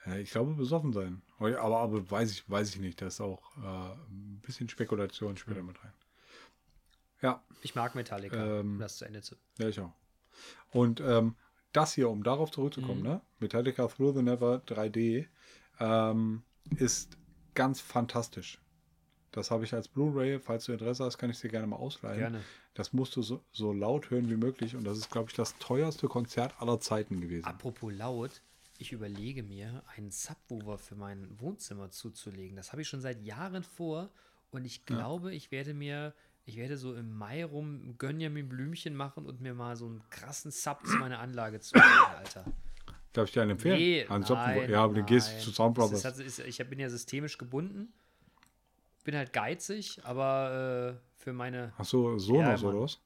Ja, ich glaube, besoffen sein. Aber, aber weiß ich, weiß ich nicht. Da ist auch äh, ein bisschen Spekulation später mit rein. Ja. Ich mag Metallica, ähm, um das zu Ende zu. Ja, ich auch. Und ähm, das hier, um darauf zurückzukommen, mhm. ne? Metallica Through the Never drei D ähm, ist ganz fantastisch. Das habe ich als Blu-ray. Falls du Interesse hast, kann ich dir gerne mal ausleihen. Gerne. Das musst du so, so laut hören wie möglich. Und das ist, glaube ich, das teuerste Konzert aller Zeiten gewesen. Apropos laut, ich überlege mir, einen Subwoofer für mein Wohnzimmer zuzulegen. Das habe ich schon seit Jahren vor. Und ich glaube, ja. ich werde mir, ich werde so im Mai rum Benjamin Blümchen machen und mir mal so einen krassen Sub zu meiner Anlage zulegen, Alter. Darf ich dir einen empfehlen? Nee, einen nein, ja, aber nein. Du gehst zu Soundbrothers. Ich bin ja systemisch gebunden. Bin halt geizig, aber äh, für meine... Ach so, Sonos ja, oder was?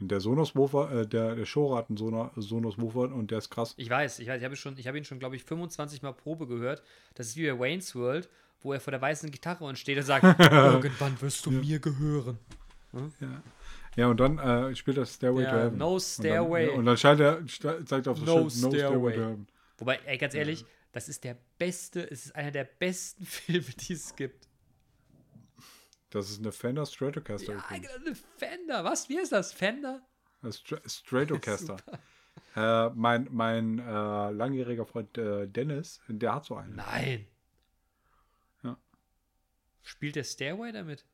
Der Sonos-Woofer, äh, der, der Shora hat einen Sonos-Woofer und der ist krass. Ich weiß, ich weiß, ich habe schon, ich habe ihn schon, glaube ich, fünfundzwanzig Mal Probe gehört. Das ist wie bei Wayne's World, wo er vor der weißen Gitarre und steht und sagt, irgendwann wirst du ja. mir gehören. Hm? Ja. ja, und dann äh, spielt er Stairway ja, to Heaven. No Stairway. Und dann, ja, und dann er, zeigt er auf das no Schild, No Stairway to Heaven. Wobei, ey, ganz ehrlich, ja. das ist der beste, es ist einer der besten Filme, die es gibt. Das ist eine Fender Stratocaster. Ja, eine Fender. Was? Wie ist das? Fender? Str- Stratocaster. äh, mein mein äh, langjähriger Freund äh, Dennis, der hat so einen. Nein. Ja. Spielt der Stairway damit?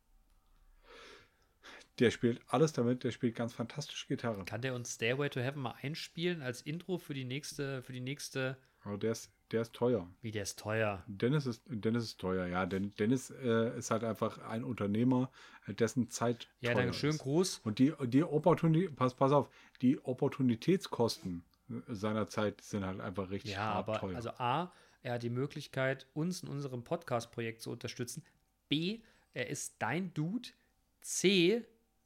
Der spielt alles damit. Der spielt ganz fantastische Gitarre. Kann der uns Stairway to Heaven mal einspielen als Intro für die nächste, für die nächste... Aber der ist, der ist teuer. Wie, der ist teuer? Dennis ist, Dennis ist teuer, ja. Den, Dennis äh, ist halt einfach ein Unternehmer, dessen Zeit ja, teuer ist. Ja, dann schönen Gruß. Und die, die Opportuni- pass, pass auf, die Opportunitätskosten seiner Zeit sind halt einfach richtig ja, aber, teuer. Also A, er hat die Möglichkeit, uns in unserem Podcast-Projekt zu unterstützen. B, er ist dein Dude. C,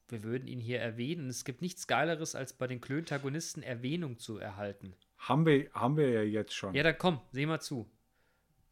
wir würden ihn hier erwähnen. Es gibt nichts Geileres, als bei den Klöntagonisten Erwähnung zu erhalten. Haben wir, haben wir ja jetzt schon. Ja, dann komm, seh mal zu.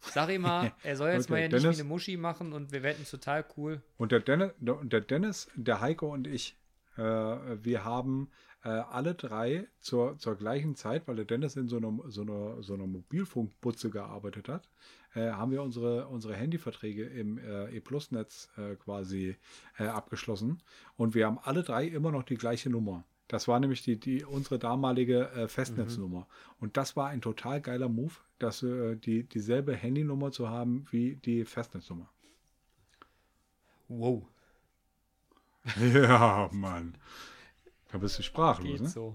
Sag ihm mal, er soll jetzt okay, mal ja Dennis, nicht wie eine Muschi machen und wir werden total cool. Und der Dennis, der, Dennis, der Heiko und ich, äh, wir haben äh, alle drei zur, zur gleichen Zeit, weil der Dennis in so einer, so einer, so einer Mobilfunkbutze gearbeitet hat, äh, haben wir unsere, unsere Handyverträge im äh, E-Plus-Netz äh, quasi äh, abgeschlossen. Und wir haben alle drei immer noch die gleiche Nummer. Das war nämlich die, die, unsere damalige äh, Festnetznummer. Mhm. Und das war ein total geiler Move, dass äh, die, dieselbe Handynummer zu haben wie die Festnetznummer. Wow. Ja, Mann. Da bist du sprachlos, geht ne? so.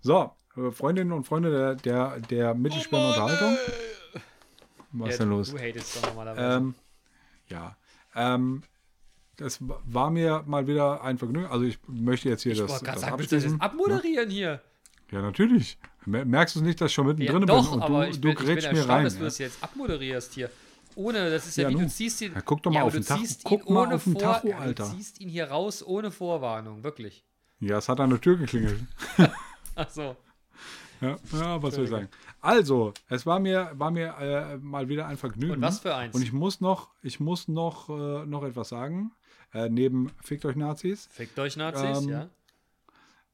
So, äh, Freundinnen und Freunde der, der, der mittelschweren oh Unterhaltung. Was ja, ist denn du, los? Du hatest doch normalerweise. Ähm, ja, ähm. Das war mir mal wieder ein Vergnügen. Also ich möchte jetzt hier ich das, das sagen, abschließen. Ich das abmoderieren ja. hier. Ja, natürlich. Merkst du nicht, dass ich schon mittendrin ja, doch, bin? Doch, aber du, ich bin, ich bin erstaunt, rein, dass ja. du das jetzt abmoderierst hier. Ohne, das ist ja, ja wie, nun. du ziehst ihn... Ja, guck doch mal ja, auf den Tacho, guck mal auf den Tacho, ja, Alter. Du ziehst ihn hier raus ohne Vorwarnung, wirklich. Ja, es hat an der Tür geklingelt. Ach so. Ja, ja, was soll ich sagen? Also, es war mir, war mir äh, mal wieder ein Vergnügen. Und was für eins. Und ich muss noch, ich muss noch, äh, noch etwas sagen. Äh, neben Fickt euch Nazis. Fickt euch Nazis, ähm, ja.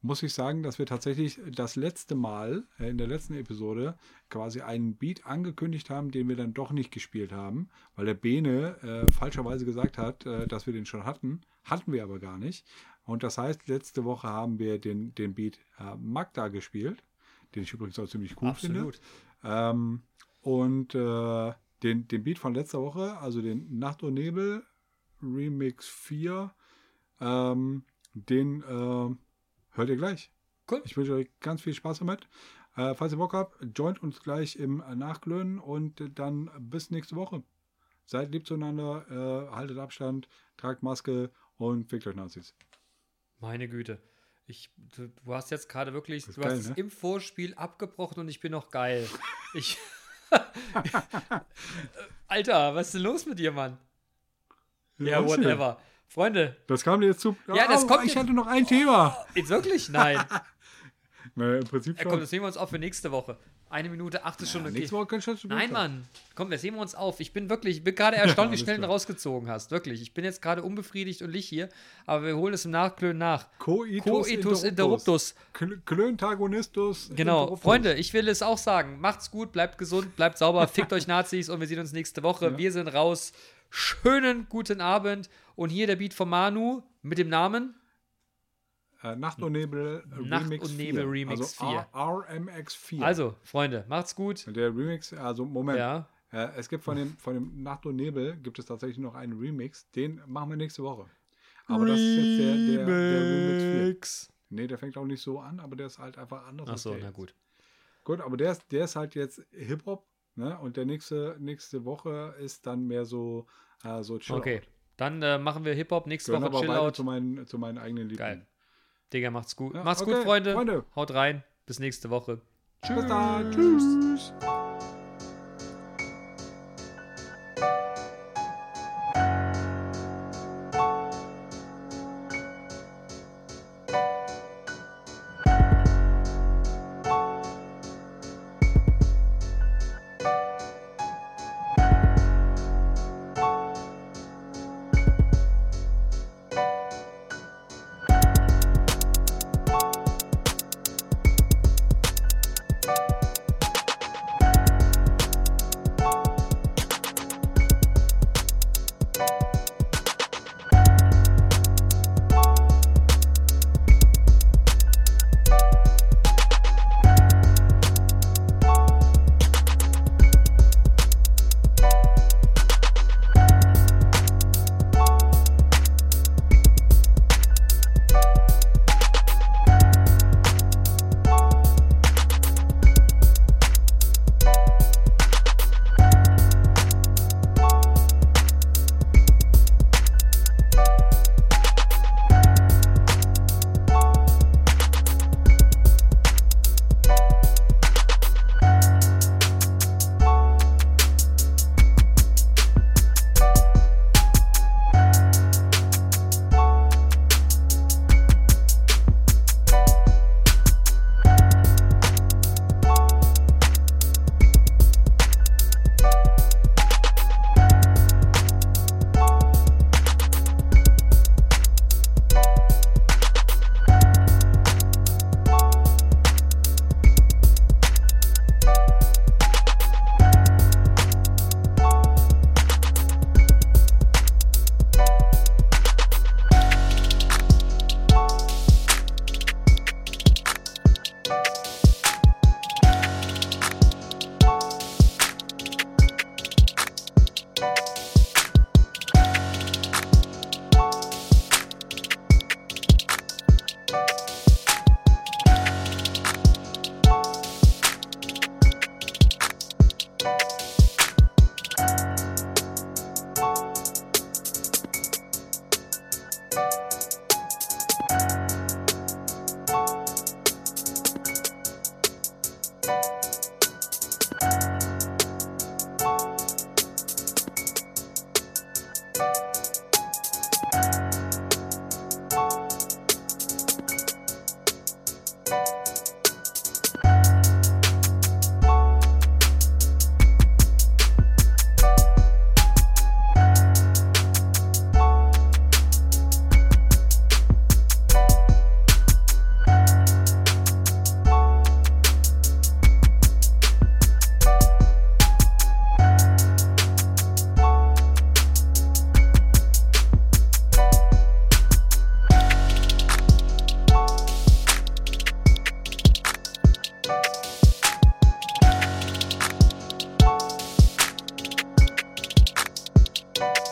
Muss ich sagen, dass wir tatsächlich das letzte Mal, äh, in der letzten Episode, quasi einen Beat angekündigt haben, den wir dann doch nicht gespielt haben, weil der Bene äh, falscherweise gesagt hat, äh, dass wir den schon hatten. Hatten wir aber gar nicht. Und das heißt, letzte Woche haben wir den, den Beat äh, Magda gespielt, den ich übrigens auch ziemlich cool Absolut. finde. Ähm, und äh, den, den Beat von letzter Woche, also den Nacht und Nebel Remix vier, ähm, den äh, hört ihr gleich. Cool. Ich wünsche euch ganz viel Spaß damit. Äh, falls ihr Bock habt, joint uns gleich im Nachglöhnen und dann bis nächste Woche. Seid lieb zueinander, äh, haltet Abstand, tragt Maske und fickt euch Nazis. Meine Güte. Ich, du, du hast jetzt gerade wirklich, das du geil, hast es ne? im Vorspiel abgebrochen und ich bin noch geil. Ich, Alter, was ist denn los mit dir, Mann? Ja, ja whatever. Schön. Freunde. Das kam dir jetzt zu. Ja, das oh, kommt. Ich jetzt, hatte noch ein oh, Thema. Jetzt wirklich? Nein. Naja, im Prinzip schon. Ja, komm, das nehmen wir uns auf für nächste Woche. Eine Minute, acht ist schon okay. Nächste Woche können wir schon. Nein, Mann. Komm, das nehmen wir uns auf. Ich bin wirklich, ich bin gerade erstaunt, ja, wie schnell du rausgezogen hast. Wirklich. Ich bin jetzt gerade unbefriedigt und lieg hier. Aber wir holen es im Nachklönen nach. Coitus, Coitus interruptus. interruptus. Klöntagonistus. Genau. Interruptus. Freunde, ich will es auch sagen. Macht's gut, bleibt gesund, bleibt sauber, fickt euch Nazis und wir sehen uns nächste Woche. Ja. Wir sind raus. Schönen guten Abend. Und hier der Beat von Manu mit dem Namen. Äh, Nacht und Nebel äh, Nacht Remix und Nebel vier. Remix also vier. R M X vier. Also, Freunde, macht's gut. Der Remix, also Moment. Ja. Äh, es gibt von dem, von dem Nacht und Nebel gibt es tatsächlich noch einen Remix. Den machen wir nächste Woche. Aber Remix. Das ist jetzt der, der, der Remix vier. Nee, der fängt auch nicht so an, aber der ist halt einfach anders. Ach so, na gut. Gut, aber der ist, der ist halt jetzt Hip-Hop, ne? Und der nächste, nächste Woche ist dann mehr so, äh, so Chill-Out. Okay, dann äh, machen wir Hip-Hop, nächste Woche Chill-Out. Zu meinen, zu meinen eigenen Lieben. Geil. Digga, macht's gut. Ja, macht's okay, gut, Freunde. Freunde. Haut rein. Bis nächste Woche. Tschüss. Bis dann. Tschüss. Bye.